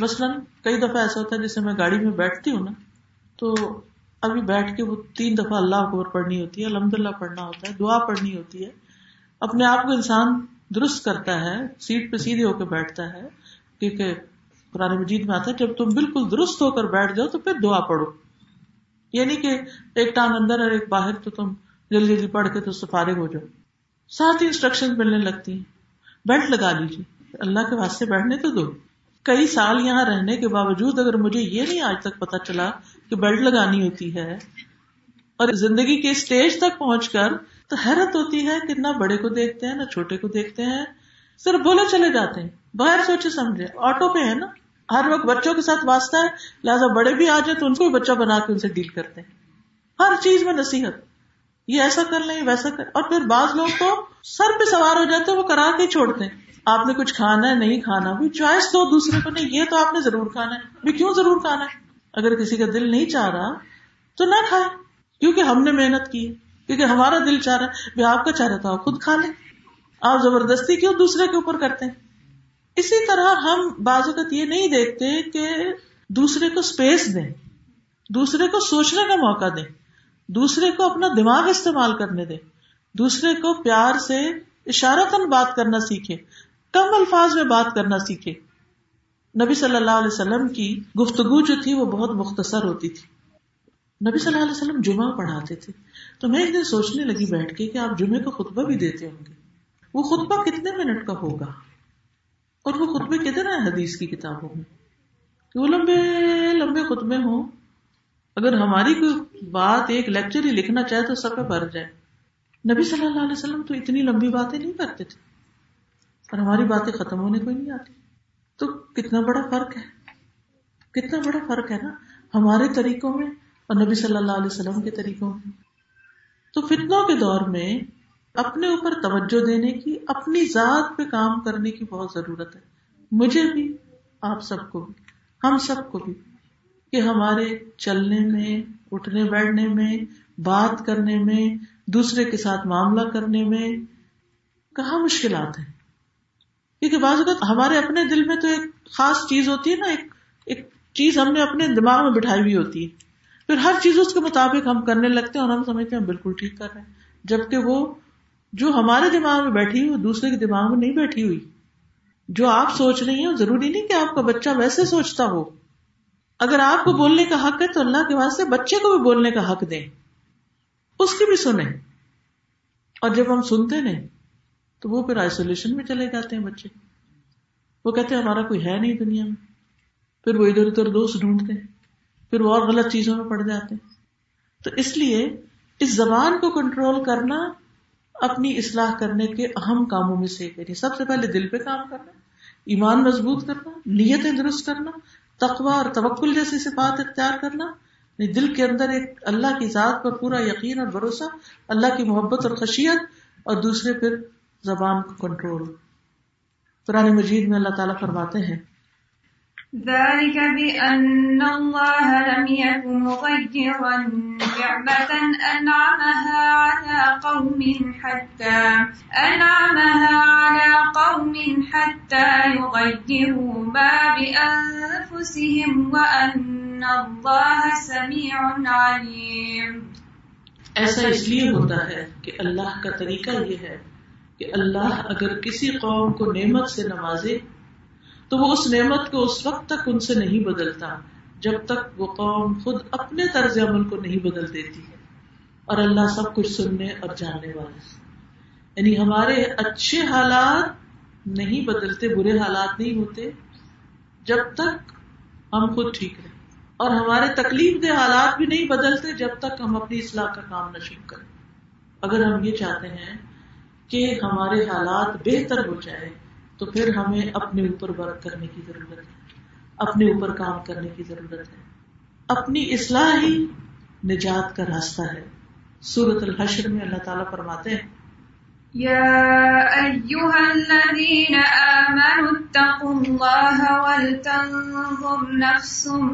مثلاً کئی دفعہ ایسا ہوتا ہے جیسے میں گاڑی میں بیٹھتی ہوں نا, تو ابھی بیٹھ کے وہ تین دفعہ اللہ اکبر پڑھنی ہوتی ہے, الحمدللہ پڑھنا ہوتا ہے, دعا پڑھنی ہوتی ہے. اپنے آپ کو انسان درست کرتا ہے, سیٹ پہ سیدھے ہو کے بیٹھتا ہے, کیونکہ قرآن مجید میں آتا ہے جب تم بالکل درست ہو کر بیٹھ جاؤ تو پھر دعا پڑھو. یعنی کہ ایک ٹانگ اندر اور ایک باہر, تو تم جلدی جلدی پڑھ کے تو فارغ ہو جاؤ. ساتھ ہی انسٹرکشن ملنے لگتی ہیں, بیلٹ لگا لیجیے, اللہ کے واسطے بیٹھنے تو دو. کئی سال یہاں رہنے کے باوجود اگر مجھے یہ نہیں آج تک پتا چلا کہ بیلٹ لگانی ہوتی ہے, اور زندگی کے اسٹیج تک پہنچ کر تو حیرت ہوتی ہے کہ نہ بڑے کو دیکھتے ہیں نہ چھوٹے کو دیکھتے ہیں, صرف بولے چلے جاتے ہیں بغیر سوچے سمجھے. آٹو پہ ہے نا, ہر وقت بچوں کے ساتھ واسطہ ہے, لہٰذا بڑے بھی آ جائے تو ان کو بھی بچہ بنا کے ان سے ڈیل کرتے ہیں. ہر چیز میں نصیحت, یہ ایسا کر لیں ویسا کر, اور پھر بعض لوگ تو سر پہ سوار ہو جاتے ہیں, وہ کرا کے چھوڑتے ہیں. آپ نے کچھ کھانا ہے نہیں کھانا, بھی چوائس دو دوسرے کو, نہیں یہ تو آپ نے ضرور کھانا ہے, بھی کیوں ضرور کھانا ہے. اگر کسی کا دل نہیں چاہ رہا تو نہ کھائے, کیونکہ ہم نے محنت کی, کیونکہ ہمارا دل چاہ رہا ہے, بھی آپ کا چاہ رہا تھا آپ خود کھا لیں, آپ زبردستی کیوں دوسرے کے اوپر کرتے ہیں. اسی طرح ہم بعض اوقات یہ نہیں دیکھتے کہ دوسرے کو اسپیس دیں, دوسرے کو سوچنے کا موقع دیں, دوسرے کو اپنا دماغ استعمال کرنے دیں, دوسرے کو پیار سے اشارتاً بات کرنا سیکھے, کم الفاظ میں بات کرنا سیکھے. نبی صلی اللہ علیہ وسلم کی گفتگو جو تھی وہ بہت مختصر ہوتی تھی. نبی صلی اللہ علیہ وسلم جمعہ پڑھاتے تھے, تو میں ایک دن سوچنے لگی بیٹھ کے کہ آپ جمعے کا خطبہ بھی دیتے ہوں گے, وہ خطبہ کتنے منٹ کا ہوگا, اور وہ خطبے کدھر ہیں حدیث کی کتابوں میں کہ وہ لمبے لمبے خطبے ہوں. اگر ہماری کوئی بات ایک لیکچر ہی لکھنا چاہے تو سب پہ بھر جائے. نبی صلی اللہ علیہ وسلم تو اتنی لمبی باتیں نہیں کرتے تھے, اور ہماری باتیں ختم ہونے کو نہیں آتی. تو کتنا بڑا فرق ہے, کتنا بڑا فرق ہے نا ہمارے طریقوں میں اور نبی صلی اللہ علیہ وسلم کے طریقوں میں. تو فتنوں کے دور میں اپنے اوپر توجہ دینے کی, اپنی ذات پہ کام کرنے کی بہت ضرورت ہے, مجھے بھی, آپ سب کو بھی, ہم سب کو بھی, کہ ہمارے چلنے میں, اٹھنے بیٹھنے میں, بات کرنے میں, دوسرے کے ساتھ معاملہ کرنے میں کہاں مشکلات ہیں. کیونکہ بعض اوقات ہمارے اپنے دل میں تو ایک خاص چیز ہوتی ہے نا, ایک ایک چیز ہم نے اپنے دماغ میں بٹھائی ہوئی ہوتی ہے, پھر ہر چیز اس کے مطابق ہم کرنے لگتے ہیں, اور ہم سمجھتے ہیں بالکل ٹھیک کر رہے ہیں, جبکہ وہ جو ہمارے دماغ میں بیٹھی وہ دوسرے کے دماغ میں نہیں بیٹھی ہوئی. جو آپ سوچ رہی ہیں ضروری نہیں کہ آپ کا بچہ ویسے سوچتا ہو. اگر آپ کو بولنے کا حق ہے تو اللہ کے واسطے بچے کو بھی بولنے کا حق دیں, اس کی بھی سنیں. اور جب ہم سنتے نہیں تو وہ پھر آئسولیشن میں چلے جاتے ہیں بچے, وہ کہتے ہیں ہمارا کوئی ہے نہیں دنیا میں, پھر وہ ادھر ادھر دوست ڈھونڈتے ہیں, پھر وہ اور غلط چیزوں میں پڑ جاتے ہیں. تو اس لیے اس زبان کو کنٹرول کرنا اپنی اصلاح کرنے کے اہم کاموں میں سے ایک ہے. سب سے پہلے دل پہ کام کرنا, ایمان مضبوط کرنا, نیتیں درست کرنا, تقویٰ اور توکل جیسی صفات اختیار کرنا, یعنی دل کے اندر ایک اللہ کی ذات پر پورا یقین اور بھروسہ, اللہ کی محبت اور خشیت, اور دوسرے پھر زبان کو کنٹرول. قرآن مجید میں اللہ تعالیٰ فرماتے ہیں ذلك بأن الله لم يكن مغيرا نعمة أنعمها على قوم حتى أنعمها على قوم حتى يغيروا ما بأنفسهم وأن الله سميع عليم. ایسا اس لیے ہوتا ہے کہ اللہ کا طریقہ یہ ہے کہ اللہ اگر کسی قوم کو نعمت سے نوازے تو وہ اس نعمت کو اس وقت تک ان سے نہیں بدلتا جب تک وہ قوم خود اپنے طرز عمل کو نہیں بدل دیتی ہے, اور اللہ سب کچھ سننے اور جاننے والا ہے. یعنی ہمارے اچھے حالات نہیں بدلتے, برے حالات نہیں ہوتے, جب تک ہم خود ٹھیک رہیں, اور ہمارے تکلیف دہ حالات بھی نہیں بدلتے جب تک ہم اپنی اصلاح کا کام نہ شروع کریں. اگر ہم یہ چاہتے ہیں کہ ہمارے حالات بہتر ہو جائے تو پھر ہمیں اپنے اوپر ورک کرنے کی ضرورت ہے, اپنے اوپر کام کرنے کی ضرورت ہے. اپنی اصلاح ہی نجات کا راستہ ہے. سورۃ الحشر میں اللہ تعالیٰ فرماتے ہیں, يَا أَيُّهَا الَّذِينَ آمَنُوا اتَّقُوا اللَّهَ وَلْتَنْظُرْ نَفْسٌ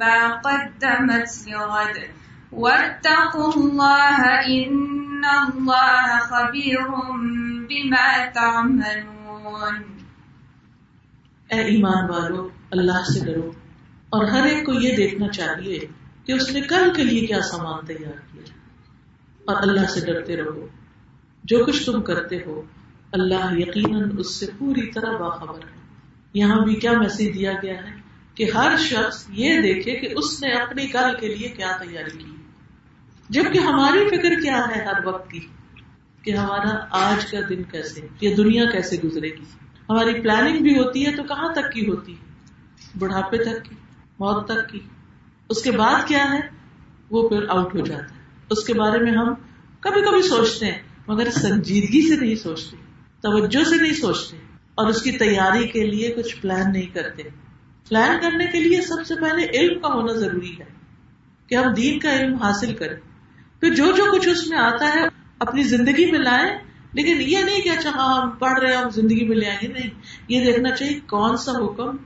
مَا قَدَّمَتْ لِغَدٍ وَاتَّقُوا اللَّهَ إِنَّ اللَّهَ خَبِيرٌ بِمَا تَعْمَلُونَ. اے ایمان والو, اللہ سے ڈرو, اور ہر ایک کو یہ دیکھنا چاہیے کہ اس نے کل کے لیے کیا سامان تیار کیا, اور اللہ سے ڈرتے رہو. جو کچھ تم کرتے ہو اللہ یقیناً اس سے پوری طرح باخبر ہے. یہاں بھی کیا میسج دیا گیا ہے کہ ہر شخص یہ دیکھے کہ اس نے اپنے کل کے لیے کیا تیاری کی, جبکہ ہماری فکر کیا ہے ہر وقت کی کہ ہمارا آج کا دن کیسے, یہ دنیا کیسے گزرے گی. ہماری پلاننگ بھی ہوتی ہے تو کہاں تک کی ہوتی ہے, بڑھاپے تک کی, موت تک کی. اس کے بعد کیا ہے وہ پھر آؤٹ ہو جاتا ہے. اس کے بارے میں ہم کبھی کبھی سوچتے ہیں مگر سنجیدگی سے نہیں سوچتے, توجہ سے نہیں سوچتے, اور اس کی تیاری کے لیے کچھ پلان نہیں کرتے. پلان کرنے کے لیے سب سے پہلے علم کا ہونا ضروری ہے کہ ہم دین کا علم حاصل کریں, پھر جو جو کچھ اس میں آتا ہے اپنی زندگی میں لائیں. لیکن یہ نہیں کہ اچھا ہاں ہم پڑھ رہے ہیں ہم زندگی میں لے آئیں گے, نہیں. یہ دیکھنا چاہیے کون سا حکم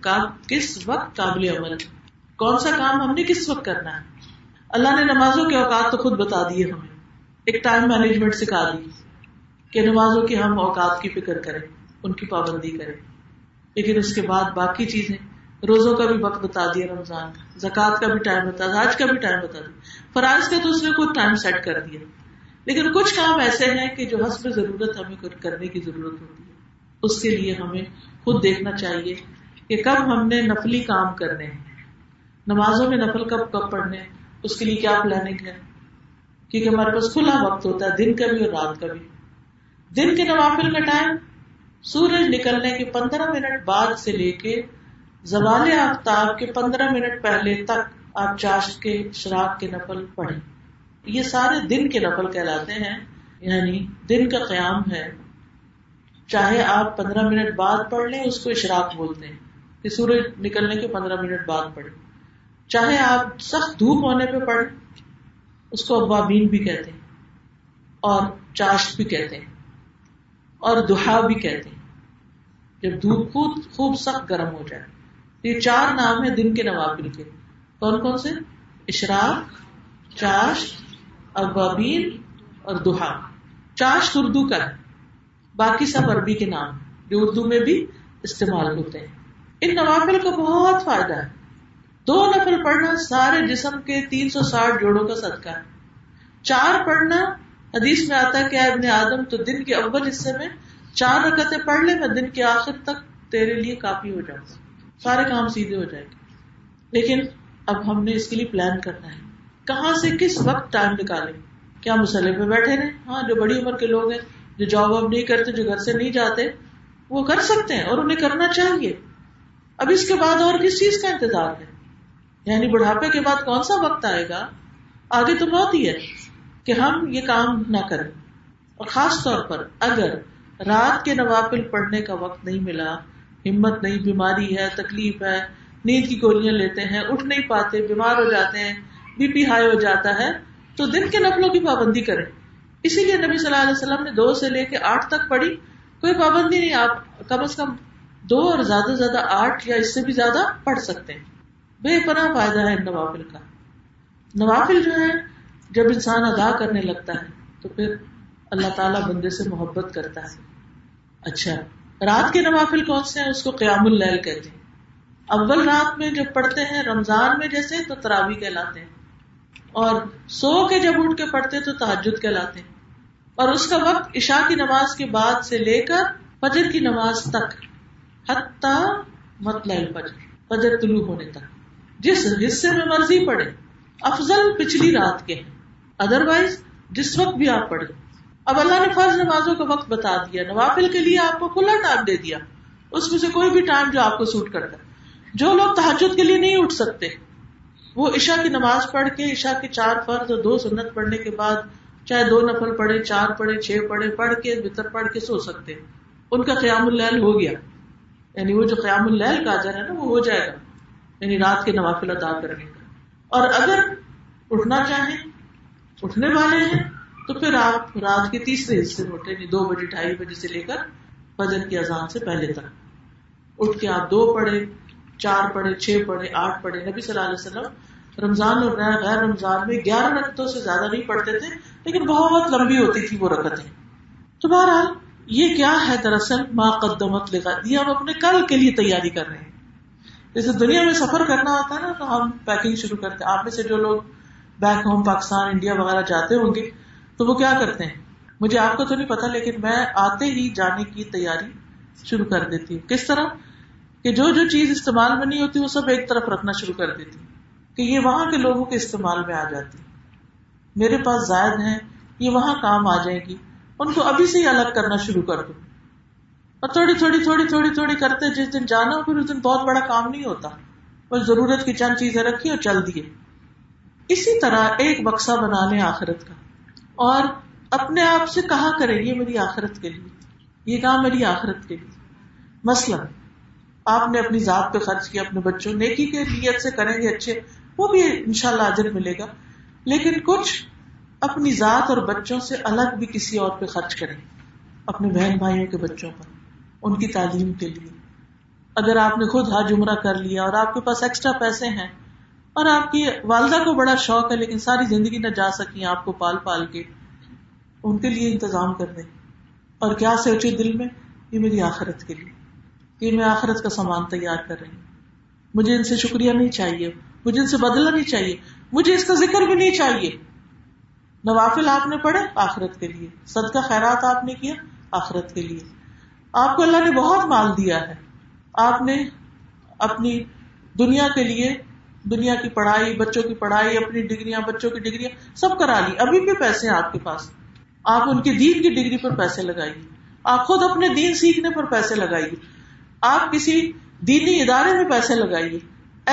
کس وقت قابل عمل ہے, کون سا کام ہم نے کس وقت کرنا ہے. اللہ نے نمازوں کے اوقات تو خود بتا دیے, ہمیں ایک ٹائم مینجمنٹ سکھا دی کہ نمازوں کے ہم اوقات کی فکر کریں, ان کی پابندی کریں. لیکن اس کے بعد باقی چیزیں, روزوں کا بھی وقت بتا دیا, رمضان کا, زکوٰۃ کا بھی ٹائم بتا دیا, حج کا بھی ٹائم بتا دیا, فرائض کا تو اس نے خود ٹائم سیٹ کر دیا. لیکن کچھ کام ایسے ہیں کہ جو حسب ضرورت ہمیں کرنے کی ضرورت ہوتی ہے. اس کے لیے ہمیں خود دیکھنا چاہیے کہ کب ہم نے نفلی کام کرنے ہیں, نمازوں میں نفل کب کب پڑھنے ہیں, اس کے لیے کیا پلاننگ ہے. کیونکہ ہمارے پاس کھلا وقت ہوتا ہے دن کا بھی اور رات کا بھی. دن کے نوافل کا ٹائم سورج نکلنے کے پندرہ منٹ بعد سے لے کے زوال آفتاب کے پندرہ منٹ پہلے تک آپ چاشت کے اشراق کے نفل پڑھیں. یہ سارے دن کے نفل کہلاتے ہیں, یعنی دن کا قیام ہے. چاہے آپ پندرہ منٹ بعد پڑھ لیں, اس کو اشراق بولتے ہیں کہ سورج نکلنے کے پندرہ منٹ بعد پڑھیں. چاہے آپ سخت دھوپ ہونے پہ پڑھیں, اس کو عوابین بھی کہتے ہیں اور چاشت بھی کہتے ہیں اور دوحا بھی کہتے ہیں, جب دھوپ خود خوب سخت گرم ہو جائے. یہ چار نام ہیں دن کے نوافل کے. کون کون سے؟ اشراق, چاشت, عوابین اور دوحا. چاشت اردو کا ہے, باقی سب عربی کے نام جو اردو میں بھی استعمال ہوتے ہیں. ان نوافل کا بہت فائدہ ہے. دو نفل پڑھنا سارے جسم کے تین سو ساٹھ جوڑوں کا صدقہ ہے. چار پڑھنا حدیث میں آتا ہے کہ ابن آدم تو دن کے اول حصے میں چار رکعتیں پڑھ لے, میں دن کے آخر تک تیرے لیے کافی ہو جاؤں گا, سارے کام سیدھے ہو جائیں گے. لیکن اب ہم نے اس کے لیے پلان کرنا ہے, کہاں سے کس وقت ٹائم نکالیں. کیا مسئلے پہ بیٹھے رہے؟ ہاں, جو بڑی عمر کے لوگ ہیں, جو جاب واب نہیں کرتے, جو گھر سے نہیں جاتے, وہ کر سکتے ہیں اور انہیں کرنا چاہیے. اب اس کے بعد اور کس چیز کا انتظار ہے؟ یعنی بڑھاپے کے بعد کون سا وقت آئے گا, آگے تو موت ہی ہے, کہ ہم یہ کام نہ کریں. اور خاص طور پر اگر رات کے نوافل پڑھنے کا وقت نہیں ملا, ہمت نہیں, بیماری ہے, تکلیف ہے, نیند کی گولیاں لیتے ہیں, اٹھ نہیں پاتے, بیمار ہو جاتے ہیں, بی پی ہائی ہو جاتا ہے, تو دن کے نفلوں کی پابندی کریں. اسی لیے نبی صلی اللہ علیہ وسلم نے دو سے لے کے آٹھ تک پڑھی, کوئی پابندی نہیں. آپ کم از کم دو اور زیادہ سے زیادہ آٹھ یا اس سے بھی زیادہ پڑھ سکتے ہیں. بے پناہ فائدہ ہے نوافل کا. نوافل جو ہے جب انسان ادا کرنے لگتا ہے تو پھر اللہ تعالیٰ بندے سے محبت کرتا ہے. اچھا, رات کے نوافل کون سے ہیں؟ اس کو قیام اللیل کہتے ہیں. اول رات میں جب پڑھتے ہیں رمضان میں جیسے, تو تراویح کہلاتے ہیں, اور سو کے جب اٹھ کے پڑھتے تو تہجد کہلاتے ہیں. اور اس کا وقت عشاء کی نماز کے بعد سے لے کر فجر کی نماز تک, حتی مطلع الفجر, فجر طلوع ہونے تک, جس حصے میں مرضی پڑھے. افضل پچھلی رات کے ہیں, ادروائز جس وقت بھی آپ پڑھے. اب اللہ نے فرض نمازوں کا وقت بتا دیا, نوافل کے لیے آپ کو کھلا ٹائم دے دیا, اس میں سے کوئی بھی ٹائم جو آپ کو سوٹ کرتا ہے. جو لوگ تہجد کے لیے نہیں اٹھ سکتے وہ عشاء کی نماز پڑھ کے عشاء کے چار فرض اور دو سنت پڑھنے کے بعد چاہے دو نفل پڑھے چار پڑھے چھ پڑھے پڑھ کے بتر پڑھ کے سو سکتے ہیں. ان کا قیام اللیل ہو گیا, یعنی وہ جو قیام اللیل کا اجر ہے نا وہ ہو جائے گا, یعنی رات کے نوافل ادا کرنے کا. اور اگر اٹھنا چاہیں, اٹھنے والے ہیں, تو پھر آپ رات کے تیسرے حصے میں اٹھیں, یعنی دو بجے ڈھائی بجے سے لے کر فجر کی اذان سے پہلے تک اٹھ کے آپ دو پڑھے چار پڑھے چھ پڑھے آٹھ پڑھے. نبی صلی اللہ علیہ وسلم رمضان اور غیر رمضان میں گیارہ رکعتوں سے زیادہ نہیں پڑھتے تھے, لیکن بہت لمبی ہوتی تھی وہ رکعتیں. تو بہرحال یہ کیا ہے دراصل ما قدمت لغد, یہ ہم اپنے کل کے لیے تیاری کر رہے ہیں. جیسے دنیا میں سفر کرنا ہوتا ہے نا تو ہم پیکنگ شروع کرتے ہیں. آپ میں سے جو لوگ بیک ہوم پاکستان انڈیا وغیرہ جاتے ہوں گے تو وہ کیا کرتے ہیں, مجھے آپ کو تو نہیں پتا, لیکن میں آتے ہی جانے کی تیاری شروع کر دیتی ہوں. کس طرح کہ جو جو چیز استعمال میں نہیں ہوتی وہ سب ایک طرف رکھنا شروع کر دیتی کہ یہ وہاں کے لوگوں کے استعمال میں آ جاتی, میرے پاس زائد ہیں یہ وہاں کام آ جائے گی, ان کو ابھی سے ہی الگ کرنا شروع کر دو. اور تھوڑی تھوڑی تھوڑی تھوڑی تھوڑی کرتے جس دن جانا ہو پھر اس دن بہت بڑا کام نہیں ہوتا, بس ضرورت کی چند چیزیں رکھی اور چل دیے. اسی طرح ایک بکسا بنا لیں آخرت کا, اور اپنے آپ سے کہا کریں یہ میری آخرت کے لیے, یہ کام میری آخرت کے لیے. مثلاً آپ نے اپنی ذات پہ خرچ کیا, اپنے بچوں, نیکی کے نیت سے کریں گے اچھے, وہ بھی انشاءاللہ اجر ملے گا, لیکن کچھ اپنی ذات اور بچوں سے الگ بھی کسی اور پہ خرچ کریں, اپنے بہن بھائیوں کے بچوں پر, ان کی تعلیم کے لیے. اگر آپ نے خود حج عمرہ کر لیا اور آپ کے پاس ایکسٹرا پیسے ہیں اور آپ کی والدہ کو بڑا شوق ہے لیکن ساری زندگی نہ جا سکی آپ کو پال پال کے, ان کے لیے انتظام کر دیں. اور کیا سوچے دل میں, یہ میری آخرت کے لیے, یہ میں آخرت کا سامان تیار کر رہی ہوں, مجھے ان سے شکریہ نہیں چاہیے, مجھے ان سے بدلہ نہیں چاہیے, مجھے اس کا ذکر بھی نہیں چاہیے. نوافل آپ نے پڑھے آخرت کے لیے, صدقہ خیرات آپ نے کیا آخرت کے لیے. آپ کو اللہ نے بہت مال دیا ہے, آپ نے اپنی دنیا کے لیے, دنیا کی پڑھائی, بچوں کی پڑھائی, اپنی ڈگریاں, بچوں کی ڈگریاں سب کرا لی, ابھی بھی پیسے ہیں آپ کے پاس. آپ ان کے دین کی ڈگری پر پیسے لگائیے, آپ خود اپنے دین سیکھنے پر پیسے لگائیے, آپ کسی دینی ادارے میں پیسے لگائیے,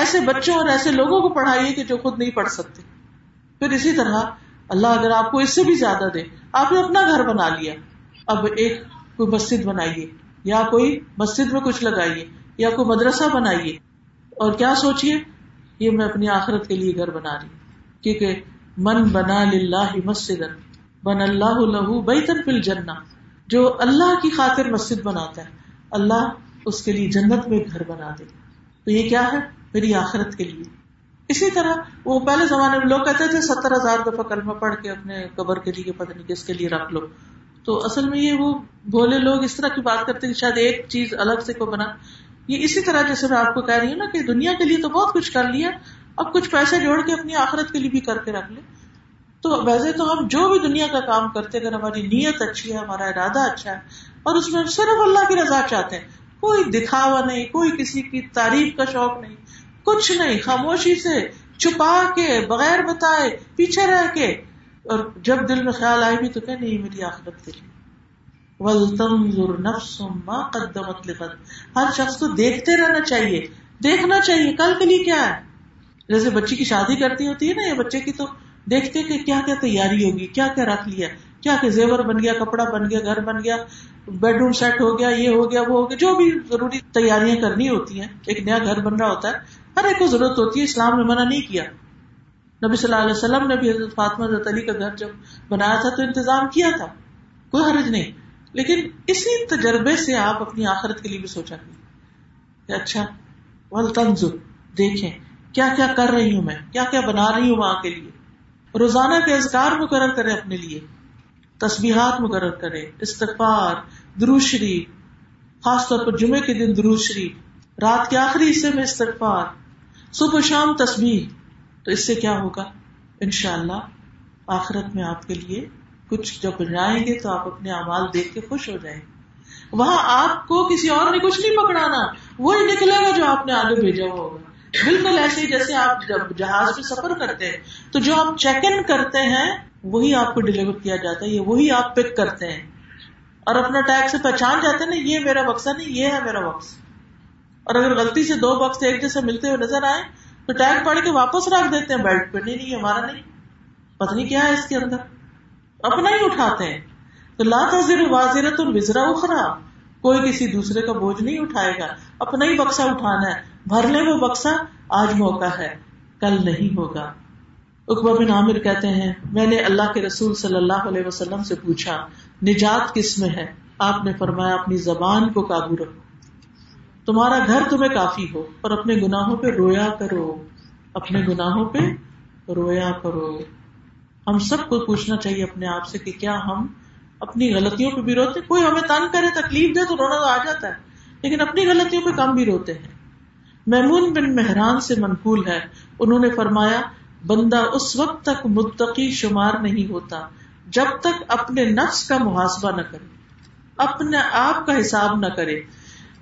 ایسے بچوں اور ایسے لوگوں کو پڑھائیے کہ جو خود نہیں پڑھ سکتے. پھر اسی طرح اللہ اگر آپ کو اس سے بھی زیادہ دے, آپ نے اپنا گھر بنا لیا, اب ایک کوئی مسجد بنائیے, یا کوئی مسجد میں کچھ لگائیے, یا کوئی مدرسہ بنائیے, اور کیا سوچئے یہ میں اپنی آخرت کے لیے گھر بنا رہی ہوں. کیونکہ من بنا للہ مسجدا بنا اللہ لہ بیتا فی الجنہ, جو اللہ کی خاطر مسجد بناتا ہے اللہ اس کے لیے جنت میں گھر بنا دے. تو یہ کیا ہے, میری آخرت کے لیے. اسی طرح وہ پہلے زمانے میں لوگ کہتے تھے ستر ہزار دفعہ کلمہ پڑھ کے اپنے قبر کے لیے پتہ نہیں کس کے لیے رکھ لو. تو اصل میں یہ وہ بھولے لوگ اس طرح کی بات کرتے ہیں شاید ایک چیز الگ سے کو بنا. یہ اسی طرح جیسے میں آپ کو کہہ رہی ہوں نا کہ دنیا کے لیے تو بہت کچھ کر لیا, اب کچھ پیسے جوڑ کے اپنی آخرت کے لیے بھی کر کے رکھ لیں. تو ویسے تو ہم جو بھی دنیا کا کام کرتے اگر ہماری نیت اچھی ہے, ہمارا ارادہ اچھا ہے, اور اس میں ہم صرف اللہ کی رضا چاہتے ہیں, کوئی دکھاوا نہیں, کوئی کسی کی تعریف کا شوق نہیں, کچھ نہیں, خاموشی سے چھپا کے بغیر بتائے پیچھے رہ کے, اور جب دل میں خیال آئے بھی تو کہ نہیں میری آخرت کے لیے. وَلْتَنْظُرْ نَفْسٌ مَا قَدَّمَتْ لِغَدٍ, ہر شخص کو دیکھتے رہنا چاہیے, دیکھنا چاہیے کل کے لیے کیا ہے. جیسے بچے کی شادی کرتی ہوتی ہے نا یا بچے کی, تو دیکھتے کہ کیا کیا تیاری ہوگی, کیا کیا رکھ لیا, کیا کہ زیور بن گیا, کپڑا بن گیا, گھر بن گیا, بیڈ روم سیٹ ہو گیا, یہ ہو گیا وہ ہو گیا, جو بھی ضروری تیاریاں کرنی ہوتی ہیں. ایک نیا گھر بن رہا ہوتا ہے, ہر ایک کو ضرورت ہوتی ہے, اسلام نے منع نہیں کیا. نبی صلی اللہ علیہ وسلم نے بھی حضرت فاطمہ رضی اللہ عنہ کا گھر جب بنایا تھا تو انتظام کیا تھا, کوئی حرج نہیں. لیکن اسی تجربے سے آپ اپنی آخرت کے لیے بھی سوچا کہ اچھا ولتنظر, دیکھیں کیا کیا کر رہی ہوں میں, کیا کیا بنا رہی ہوں وہاں کے لیے. روزانہ کے اذکار مقرر کریں اپنے لیے, تسبیحات مقرر کرے, استغفار, درود شریف, خاص طور پر جمعے کے دن درود شریف, رات کے آخری حصے میں استغفار, صبح شام تسبیح. تو اس سے کیا ہوگا, انشاءاللہ آخرت میں آپ کے لیے کچھ جب بنائیں گے تو آپ اپنے اعمال دیکھ کے خوش ہو جائیں گے. وہاں آپ کو کسی اور نے کچھ نہیں پکڑانا, وہی نکلے گا جو آپ نے آگے بھیجا ہوا ہوگا. بالکل ایسے ہی جیسے آپ جب جہاز میں سفر کرتے ہیں تو جو آپ چیک ان کرتے ہیں وہی آپ کو ڈیلیور کیا جاتا ہے, وہی آپ پک کرتے ہیں اور اپنا ٹیگ سے پہچان جاتے ہیں نا, یہ میرا بکسا نہیں, یہ ہے میرا بکسا. اور اگر غلطی سے دو باکس ایک جیسے ملتے ہوئے نظر آئے تو ٹیگ پڑھ کے واپس رکھ دیتے ہیں بیلٹ پہ. نہیں نہیں ہمارا نہیں, پتہ نہیں کیا ہے اس کے اندر, اپنا ہی اٹھاتے ہیں. تو لا تزر وازرۃ وزر اخرى, کوئی کسی دوسرے کا بوجھ نہیں اٹھائے گا, اپنا ہی بکسا اٹھانا ہے. بھر لے وہ بکسا, آج موقع ہے, کل نہیں ہوگا. عقبہ بن عامر کہتے ہیں میں نے اللہ کے رسول صلی اللہ علیہ وسلم سے پوچھا نجات کس میں ہے؟ آپ نے فرمایا اپنی زبان کو قابو رکھو, تمہارا گھر تمہیں کافی ہو, اور اپنے گناہوں پہ رویا کرو, اپنے گناہوں پہ رویا کرو. ہم سب کو پوچھنا چاہیے اپنے آپ سے کہ کیا ہم اپنی غلطیوں پہ بھی روتے. کوئی ہمیں تنگ کرے, تکلیف دے تو رونا تو آ جاتا ہے, لیکن اپنی غلطیوں پہ کم بھی روتے ہیں. میمون بن مہران سے منقول ہے, انہوں نے فرمایا بندہ اس وقت تک متقی شمار نہیں ہوتا جب تک اپنے نفس کا محاسبہ نہ کرے, اپنے آپ کا حساب نہ کرے,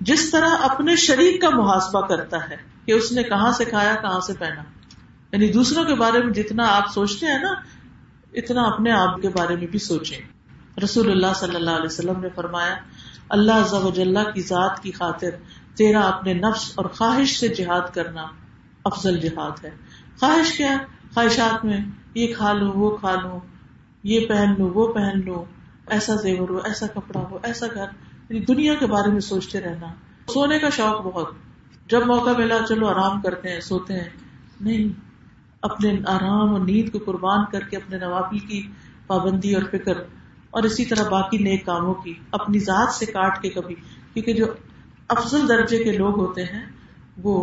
جس طرح اپنے شریک کا محاسبہ کرتا ہے کہ اس نے کہاں سے کھایا, کہاں سے پہنا. یعنی دوسروں کے بارے میں جتنا آپ سوچتے ہیں نا, اتنا اپنے آپ کے بارے میں بھی سوچیں. رسول اللہ صلی اللہ علیہ وسلم نے فرمایا اللہ عز و جل کی ذات کی خاطر تیرا اپنے نفس اور خواہش سے جہاد کرنا افضل جہاد ہے. خواہش کیا؟ خواہشات میں یہ کھا لوں, وہ کھا لوں, یہ پہن لوں, وہ پہن لوں, ایسا زیور ہو, ایسا کپڑا ہو, ایسا گھر. دنیا کے بارے میں سوچتے رہنا. سونے کا شوق بہت, جب موقع ملا چلو آرام کرتے ہیں, سوتے ہیں. نہیں, اپنے آرام اور نیند کو قربان کر کے اپنے نوافل کی پابندی اور فکر, اور اسی طرح باقی نیک کاموں کی اپنی ذات سے کاٹ کے کبھی, کیونکہ جو افضل درجے کے لوگ ہوتے ہیں وہ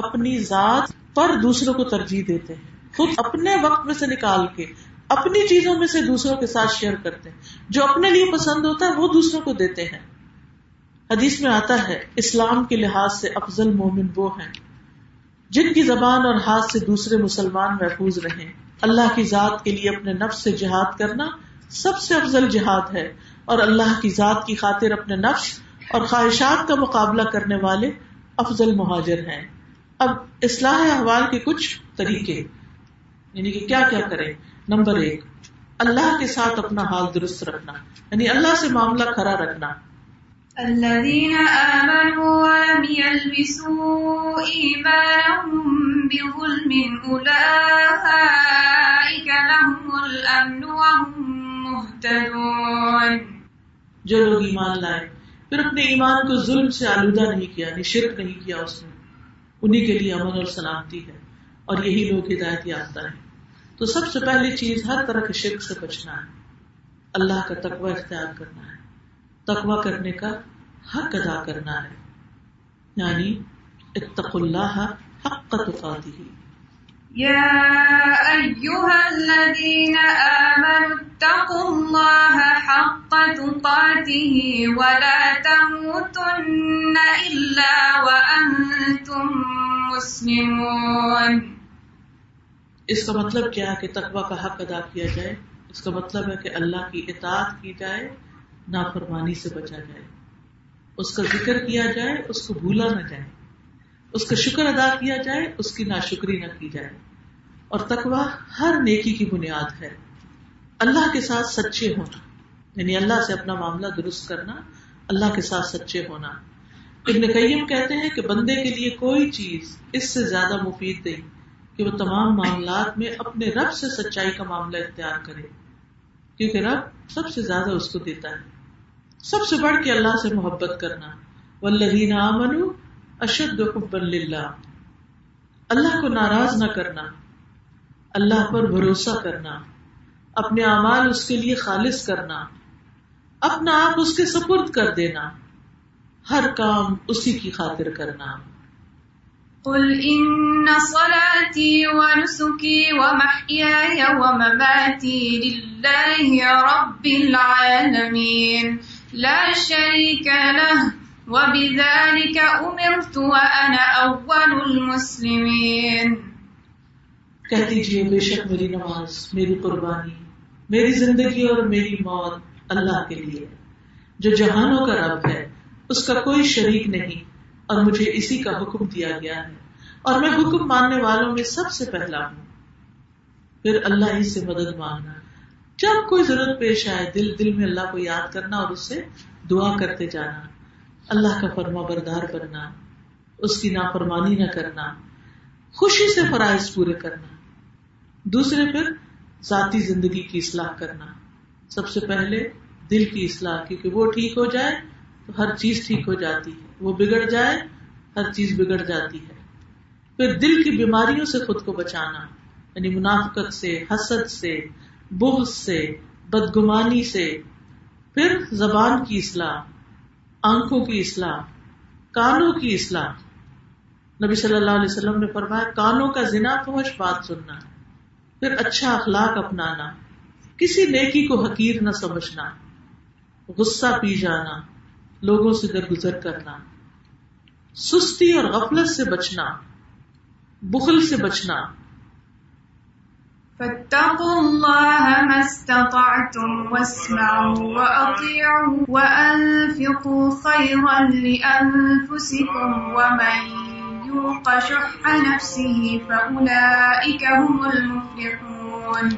اپنی ذات پر دوسروں کو ترجیح دیتے ہیں, خود اپنے وقت میں سے نکال کے اپنی چیزوں میں سے دوسروں کے ساتھ شیئر کرتے ہیں. جو اپنے لیے پسند ہوتا ہے وہ دوسروں کو دیتے ہیں. حدیث میں آتا ہے اسلام کے لحاظ سے افضل مومن وہ ہیں جن کی زبان اور ہاتھ سے دوسرے مسلمان محفوظ رہیں. اللہ کی ذات کے لیے اپنے نفس سے جہاد کرنا سب سے افضل جہاد ہے, اور اللہ کی ذات کی خاطر اپنے نفس اور خواہشات کا مقابلہ کرنے والے افضل مہاجر ہیں. اب اصلاح احوال کے کچھ طریقے, یعنی کہ کیا کیا کریں. نمبر ایک, اللہ کے ساتھ اپنا حال درست رکھنا, یعنی اللہ سے معاملہ کھرا رکھنا. الذین آمنوا ولم یلبسوا ایمانهم بظلم اولئک لهم الامن وهم جو لوگ ایمان لائے, پھر اپنے ایمان کو ظلم سے آلودہ نہیں کیا, یعنی شرک نہیں کیا اس میں, انہی کے لیے امن اور سلامتی ہے, اور یہی لوگ ہدایت یافتہ ہیں. تو سب سے پہلی چیز ہر طرح کے شرک سے بچنا ہے, اللہ کا تقوی اختیار کرنا ہے, تقوی کرنے کا حق ادا کرنا ہے, یعنی اتقوا اللہ حق تقاتہ. یا ایھا الذین آمنوا اتقوا اللہ حق تقاتہ ولا تموتن الا وانتم مسلمون. اس کا مطلب کیا ہے کہ تقوی کا حق ادا کیا جائے. اس کا مطلب ہے کہ اللہ کی اطاعت کی جائے, نافرمانی سے بچا جائے, اس کا ذکر کیا جائے, اس کو بھولا نہ جائے, اس کا شکر ادا کیا جائے, اس کی ناشکری نہ کی جائے. اور تقوی ہر نیکی کی بنیاد ہے. اللہ کے ساتھ سچے ہونا, یعنی اللہ سے اپنا معاملہ درست کرنا, اللہ کے ساتھ سچے ہونا. ابن قیم کہتے ہیں کہ بندے کے لیے کوئی چیز اس سے زیادہ مفید نہیں کہ وہ تمام معاملات میں اپنے رب سے سچائی کا معاملہ اختیار کرے, کیونکہ رب سب سے زیادہ اس کو دیتا ہے. سب سے بڑھ کے اللہ سے محبت کرنا. والذین آمنوا اشد حبا للہ, اللہ کو ناراض نہ کرنا, اللہ پر بھروسہ کرنا, اپنے اعمال اس کے لیے خالص کرنا, اپنا آپ اس کے سپرد کر دینا, ہر کام اسی کی خاطر کرنا. قل ان صلاتي ونسكي ومحياي ومماتي لله رب العالمين لا شريك له وبذلك امرت وانا اول المسلمين. کہہ دیجیے بے شک میری نماز, میری قربانی, میری زندگی اور میری موت اللہ کے لیے جو جہانوں کا رب ہے, اس کا کوئی شریک نہیں, اور مجھے اسی کا حکم دیا گیا ہے, اور میں حکم ماننے والوں میں سب سے پہلا ہوں. پھر اللہ ہی سے مدد مانگنا, جب کوئی ضرورت پیش آئے دل دل میں اللہ کو یاد کرنا اور اس سے دعا کرتے جانا, اللہ کا فرما بردار بننا, اس کی نافرمانی نہ کرنا, خوشی سے فرائض پورے کرنا, دوسرے پھر ذاتی زندگی کی اصلاح کرنا. سب سے پہلے دل کی اصلاح, کیونکہ وہ ٹھیک ہو جائے تو ہر چیز ٹھیک ہو جاتی ہے, وہ بگڑ جائے ہر چیز بگڑ جاتی ہے. پھر دل کی بیماریوں سے خود کو بچانا, یعنی منافقت سے, حسد سے, بغض سے, بدگمانی سے. پھر زبان کی اصلاح, آنکھوں کی اصلاح, کانوں کی اصلاح. نبی صلی اللہ علیہ وسلم نے فرمایا کانوں کا زنا فحش بات سننا. پھر اچھا اخلاق اپنانا, کسی نیکی کو حقیر نہ سمجھنا, غصہ پی جانا, لوگوں سے درگزر کرنا, سستی اور غفلت سے بچنا, بخل سے بچنا. فَاتَّقُوا اللَّهَ مَا اسْتَطَعْتُمْ وَاسْمَعُوا وَأَطِيعُوا وَأَنْفِقُوا خَيْرًا لِأَنفُسِكُمْ وَمَنْ يُوقَ شُحَّ نَفْسِهِ فَأُولَئِكَ هُمُ الْمُفْلِحُونَ.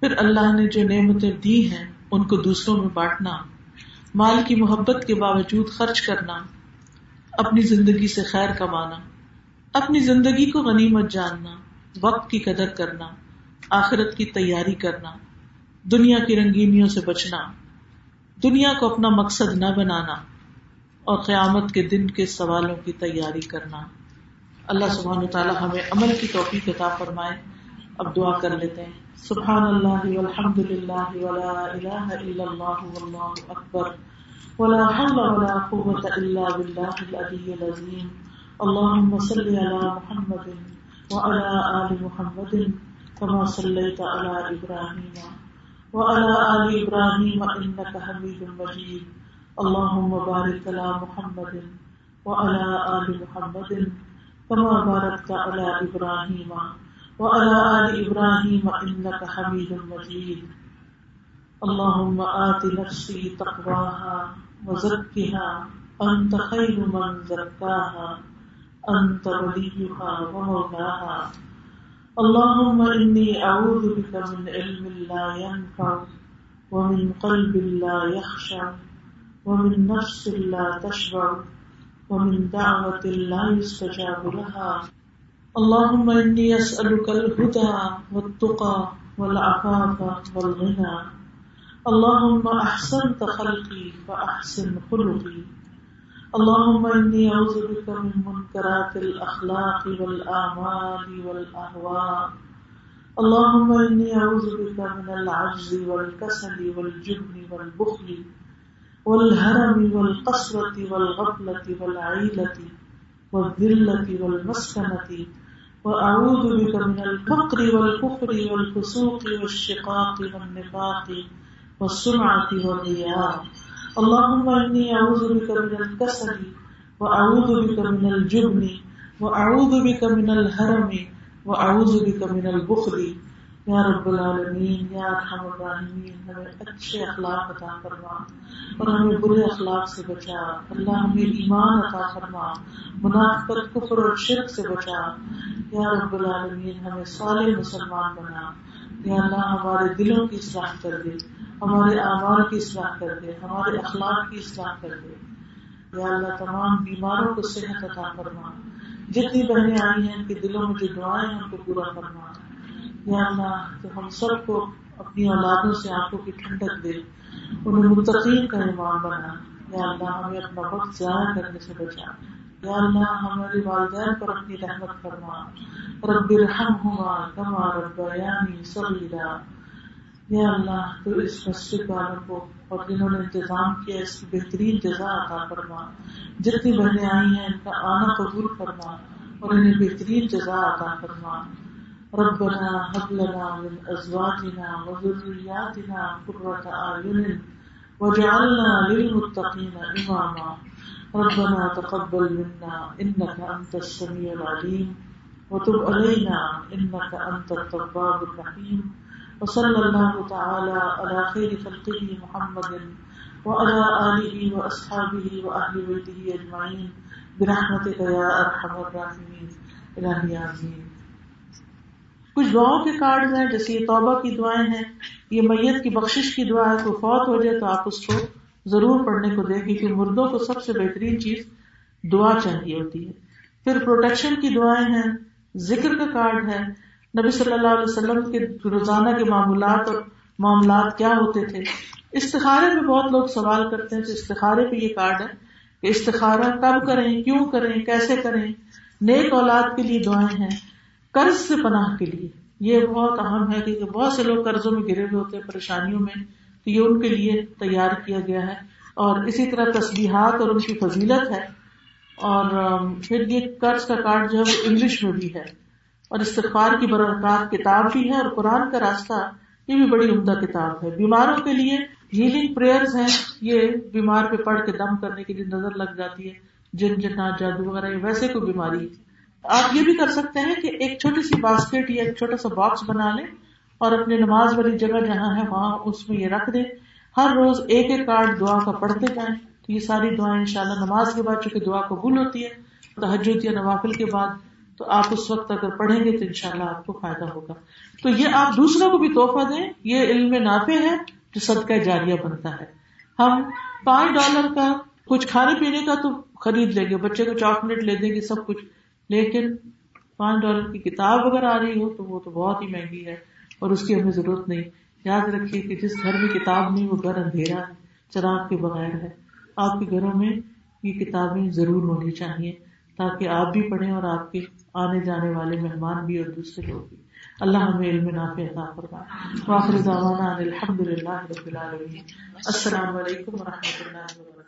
پھر اللہ نے جو نعمتیں دی ہیں ان کو دوسروں میں بانٹنا, مال کی محبت کے باوجود خرچ کرنا, اپنی زندگی سے خیر کمانا, اپنی زندگی کو غنیمت جاننا, وقت کی قدر کرنا, آخرت کی تیاری کرنا, دنیا کی رنگینیوں سے بچنا, دنیا کو اپنا مقصد نہ بنانا, اور قیامت کے دن کے سوالوں کی تیاری کرنا. اللہ سبحانہ وتعالی ہمیں عمل کی توفیق عطا فرمائے. اب دعا کر لیتے ہیں. سبحان اللہ والحمد للہ ولا الہ الا اللہ واللہ اکبر ولا حول ولا قوۃ الا باللہ العلی العظیم. اللہم صل علی محمد وعلى آل محمد كما صليت على إبراهيم وعلى آل إبراهيم إنك حميد مجيد. اللهم بارك على محمد وعلى آل محمد كما باركت على إبراهيم وعلى آل إبراهيم إنك حميد مجيد. اللهم آت نفسي تقواها وزكها أنت خير من زكاها أنت وليها ومولاها. اللهم إني أعوذ بك من علم لا ينفع ومن قلب لا يخشع ومن نفس لا تشبع ومن دعوة لا يستجاب لها. اللهم إني أسألك الهدى والتقى والعفاف والغنى. اللهم أحسنت خلقي فأحسن خلقي. اللهم إني أعوذ بك من منكرات الأخلاق والأعمال والأهواء. اللهم إني أعوذ بك من العجز والكسل والجبن والبخل والهرم والقسوة والغفلة والعيلة والذلة والمسكنة. وأعوذ بك من الفقر والكفر والفسوق والشقاق والنفاق والسمعة والرياء. اللهم إني أعوذ بك من الكسل وأعوذ بك من الجبن وأعوذ بك من الهرم وأعوذ بك من البخل. یا رب العالمین, یا ارحم الراحمین, ہمیں اچھے اخلاق عطا فرما اور ہمیں برے اخلاق سے بچا. اللہ ہمیں ایمان عطا فرما, منافقت, کفر اور شرک سے بچا. یا رب العالمین, ہمیں صالح مسلمان بنا. یا اللہ ہمارے دلوں کی اصلاح کر دے, ہمارے اعمال کی اصلاح کر دے, ہمارے اخلاق کی اصلاح کر دے. یا اللہ تمام بیماروں کو صحت عطا فرما. جتنی بہنیں آئی ہیں ان کے دلوں میں جو دعائیں ہیں ان کو پورا فرما. یا اللہ تو ہم سب کو اپنی اولادوں سے آنکھوں کی ٹھنڈک دے, انہیں متقین کا امام بنا. یا اللہ ہمیں اپنا وقت ضائع کرنے سے بچا. یا اللہ ہمارے والدین پر اپنی رحمت فرما. رب ارحمہما کما ربیانی صغیرا. یا اللہ تو اس مسجد والوں کو اور جنہوں نے انتظام کیا اس کی بہترین جزا عطا فرما. جتنی بہنیں آئی ہیں ان کا آنا قبول فرما اور انہیں بہترین جزا عطا فرما. ربنا هب لنا من ازواجنا وذرياتنا قرة اعين واجعلنا للمتقين اماما. ربنا تقبل منا انك انت السميع العليم وتب علينا انك انت التواب الرحيم. وصلى الله تعالى على خير خلقه محمد وعلى آله وأصحابه وأهل بيته أجمعين برحمتك يا أرحم الراحمين. إلهي عظيم. کچھ دعاؤں کے کارڈز ہیں, جیسے یہ توبہ کی دعائیں ہیں, یہ میت کی بخشش کی دعا ہے. کوئی فوت ہو جائے تو آپ اس کو ضرور پڑھنے کو دیں, کیونکہ مردوں کو سب سے بہترین چیز دعا چاہیے ہوتی ہے. پھر پروٹیکشن کی دعائیں ہیں, ذکر کا کارڈ ہے, نبی صلی اللہ علیہ وسلم کے روزانہ کے معمولات اور معاملات کیا ہوتے تھے. استخارے پہ بہت لوگ سوال کرتے ہیں, تو استخارے پہ یہ کارڈ ہے کہ استخارہ کب کریں, کیوں کریں, کیسے کریں. نیک اولاد کے لیے دعائیں ہیں, قرض سے پناہ کے لیے, یہ بہت اہم ہے کیونکہ بہت سے لوگ قرضوں میں گرے ہوئے ہوتے ہیں, پریشانیوں میں, تو یہ ان کے لیے تیار کیا گیا ہے. اور اسی طرح تسبیحات اور ان کی فضیلت ہے. اور پھر یہ قرض کا کارڈ جو ہے انگلش میں بھی ہے, اور استغفار کی برکات کتاب بھی ہے, اور قرآن کا راستہ یہ بھی بڑی عمدہ کتاب ہے. بیماروں کے لیے ہیلنگ پریئرز ہیں, یہ بیمار پہ پڑھ کے دم کرنے کے لیے نظر لگ جاتی ہے, جن جنات جادو وغیرہ, یہ ویسے کوئی بیماری. آپ یہ بھی کر سکتے ہیں کہ ایک چھوٹی سی باسکٹ یا ایک چھوٹا سا باکس بنا لیں اور اپنے نماز والی جگہ جہاں ہے وہاں اس میں یہ رکھ دیں. ہر روز ایک ایک کارڈ دعا کا پڑھتے جائیں, تو یہ ساری دعائیں انشاءاللہ نماز کے بعد, چونکہ دعا قبول ہوتی ہے تہجد یا نوافل کے بعد, تو آپ اس وقت اگر پڑھیں گے تو انشاءاللہ آپ کو فائدہ ہوگا. تو یہ آپ دوسروں کو بھی تحفہ دیں, یہ علم نافع ہے جو صدقہ جاریہ بنتا ہے. ہم پانچ ڈالر کا کچھ کھانے پینے کا تو خرید لیں گے, بچے کو چاکلیٹ لے دیں گے, سب کچھ, لیکن پانچ ڈالر کی کتاب اگر آ رہی ہو تو وہ تو بہت ہی مہنگی ہے اور اس کی ہمیں ضرورت نہیں. یاد رکھیے کہ جس گھر میں کتاب نہیں وہ گھر اندھیرا چراغ کے بغیر ہے. آپ کے گھروں میں یہ کتابیں ضرور ہونی چاہیے تاکہ آپ بھی پڑھیں اور آپ کے آنے جانے والے مہمان بھی اور دوسرے لوگ بھی. اللہ ہمیں علم نافع عطا فرمائے. واخر دعوانا الحمد للہ رب العالمین. السلام علیکم و رحمۃ اللہ وبرکاتہ.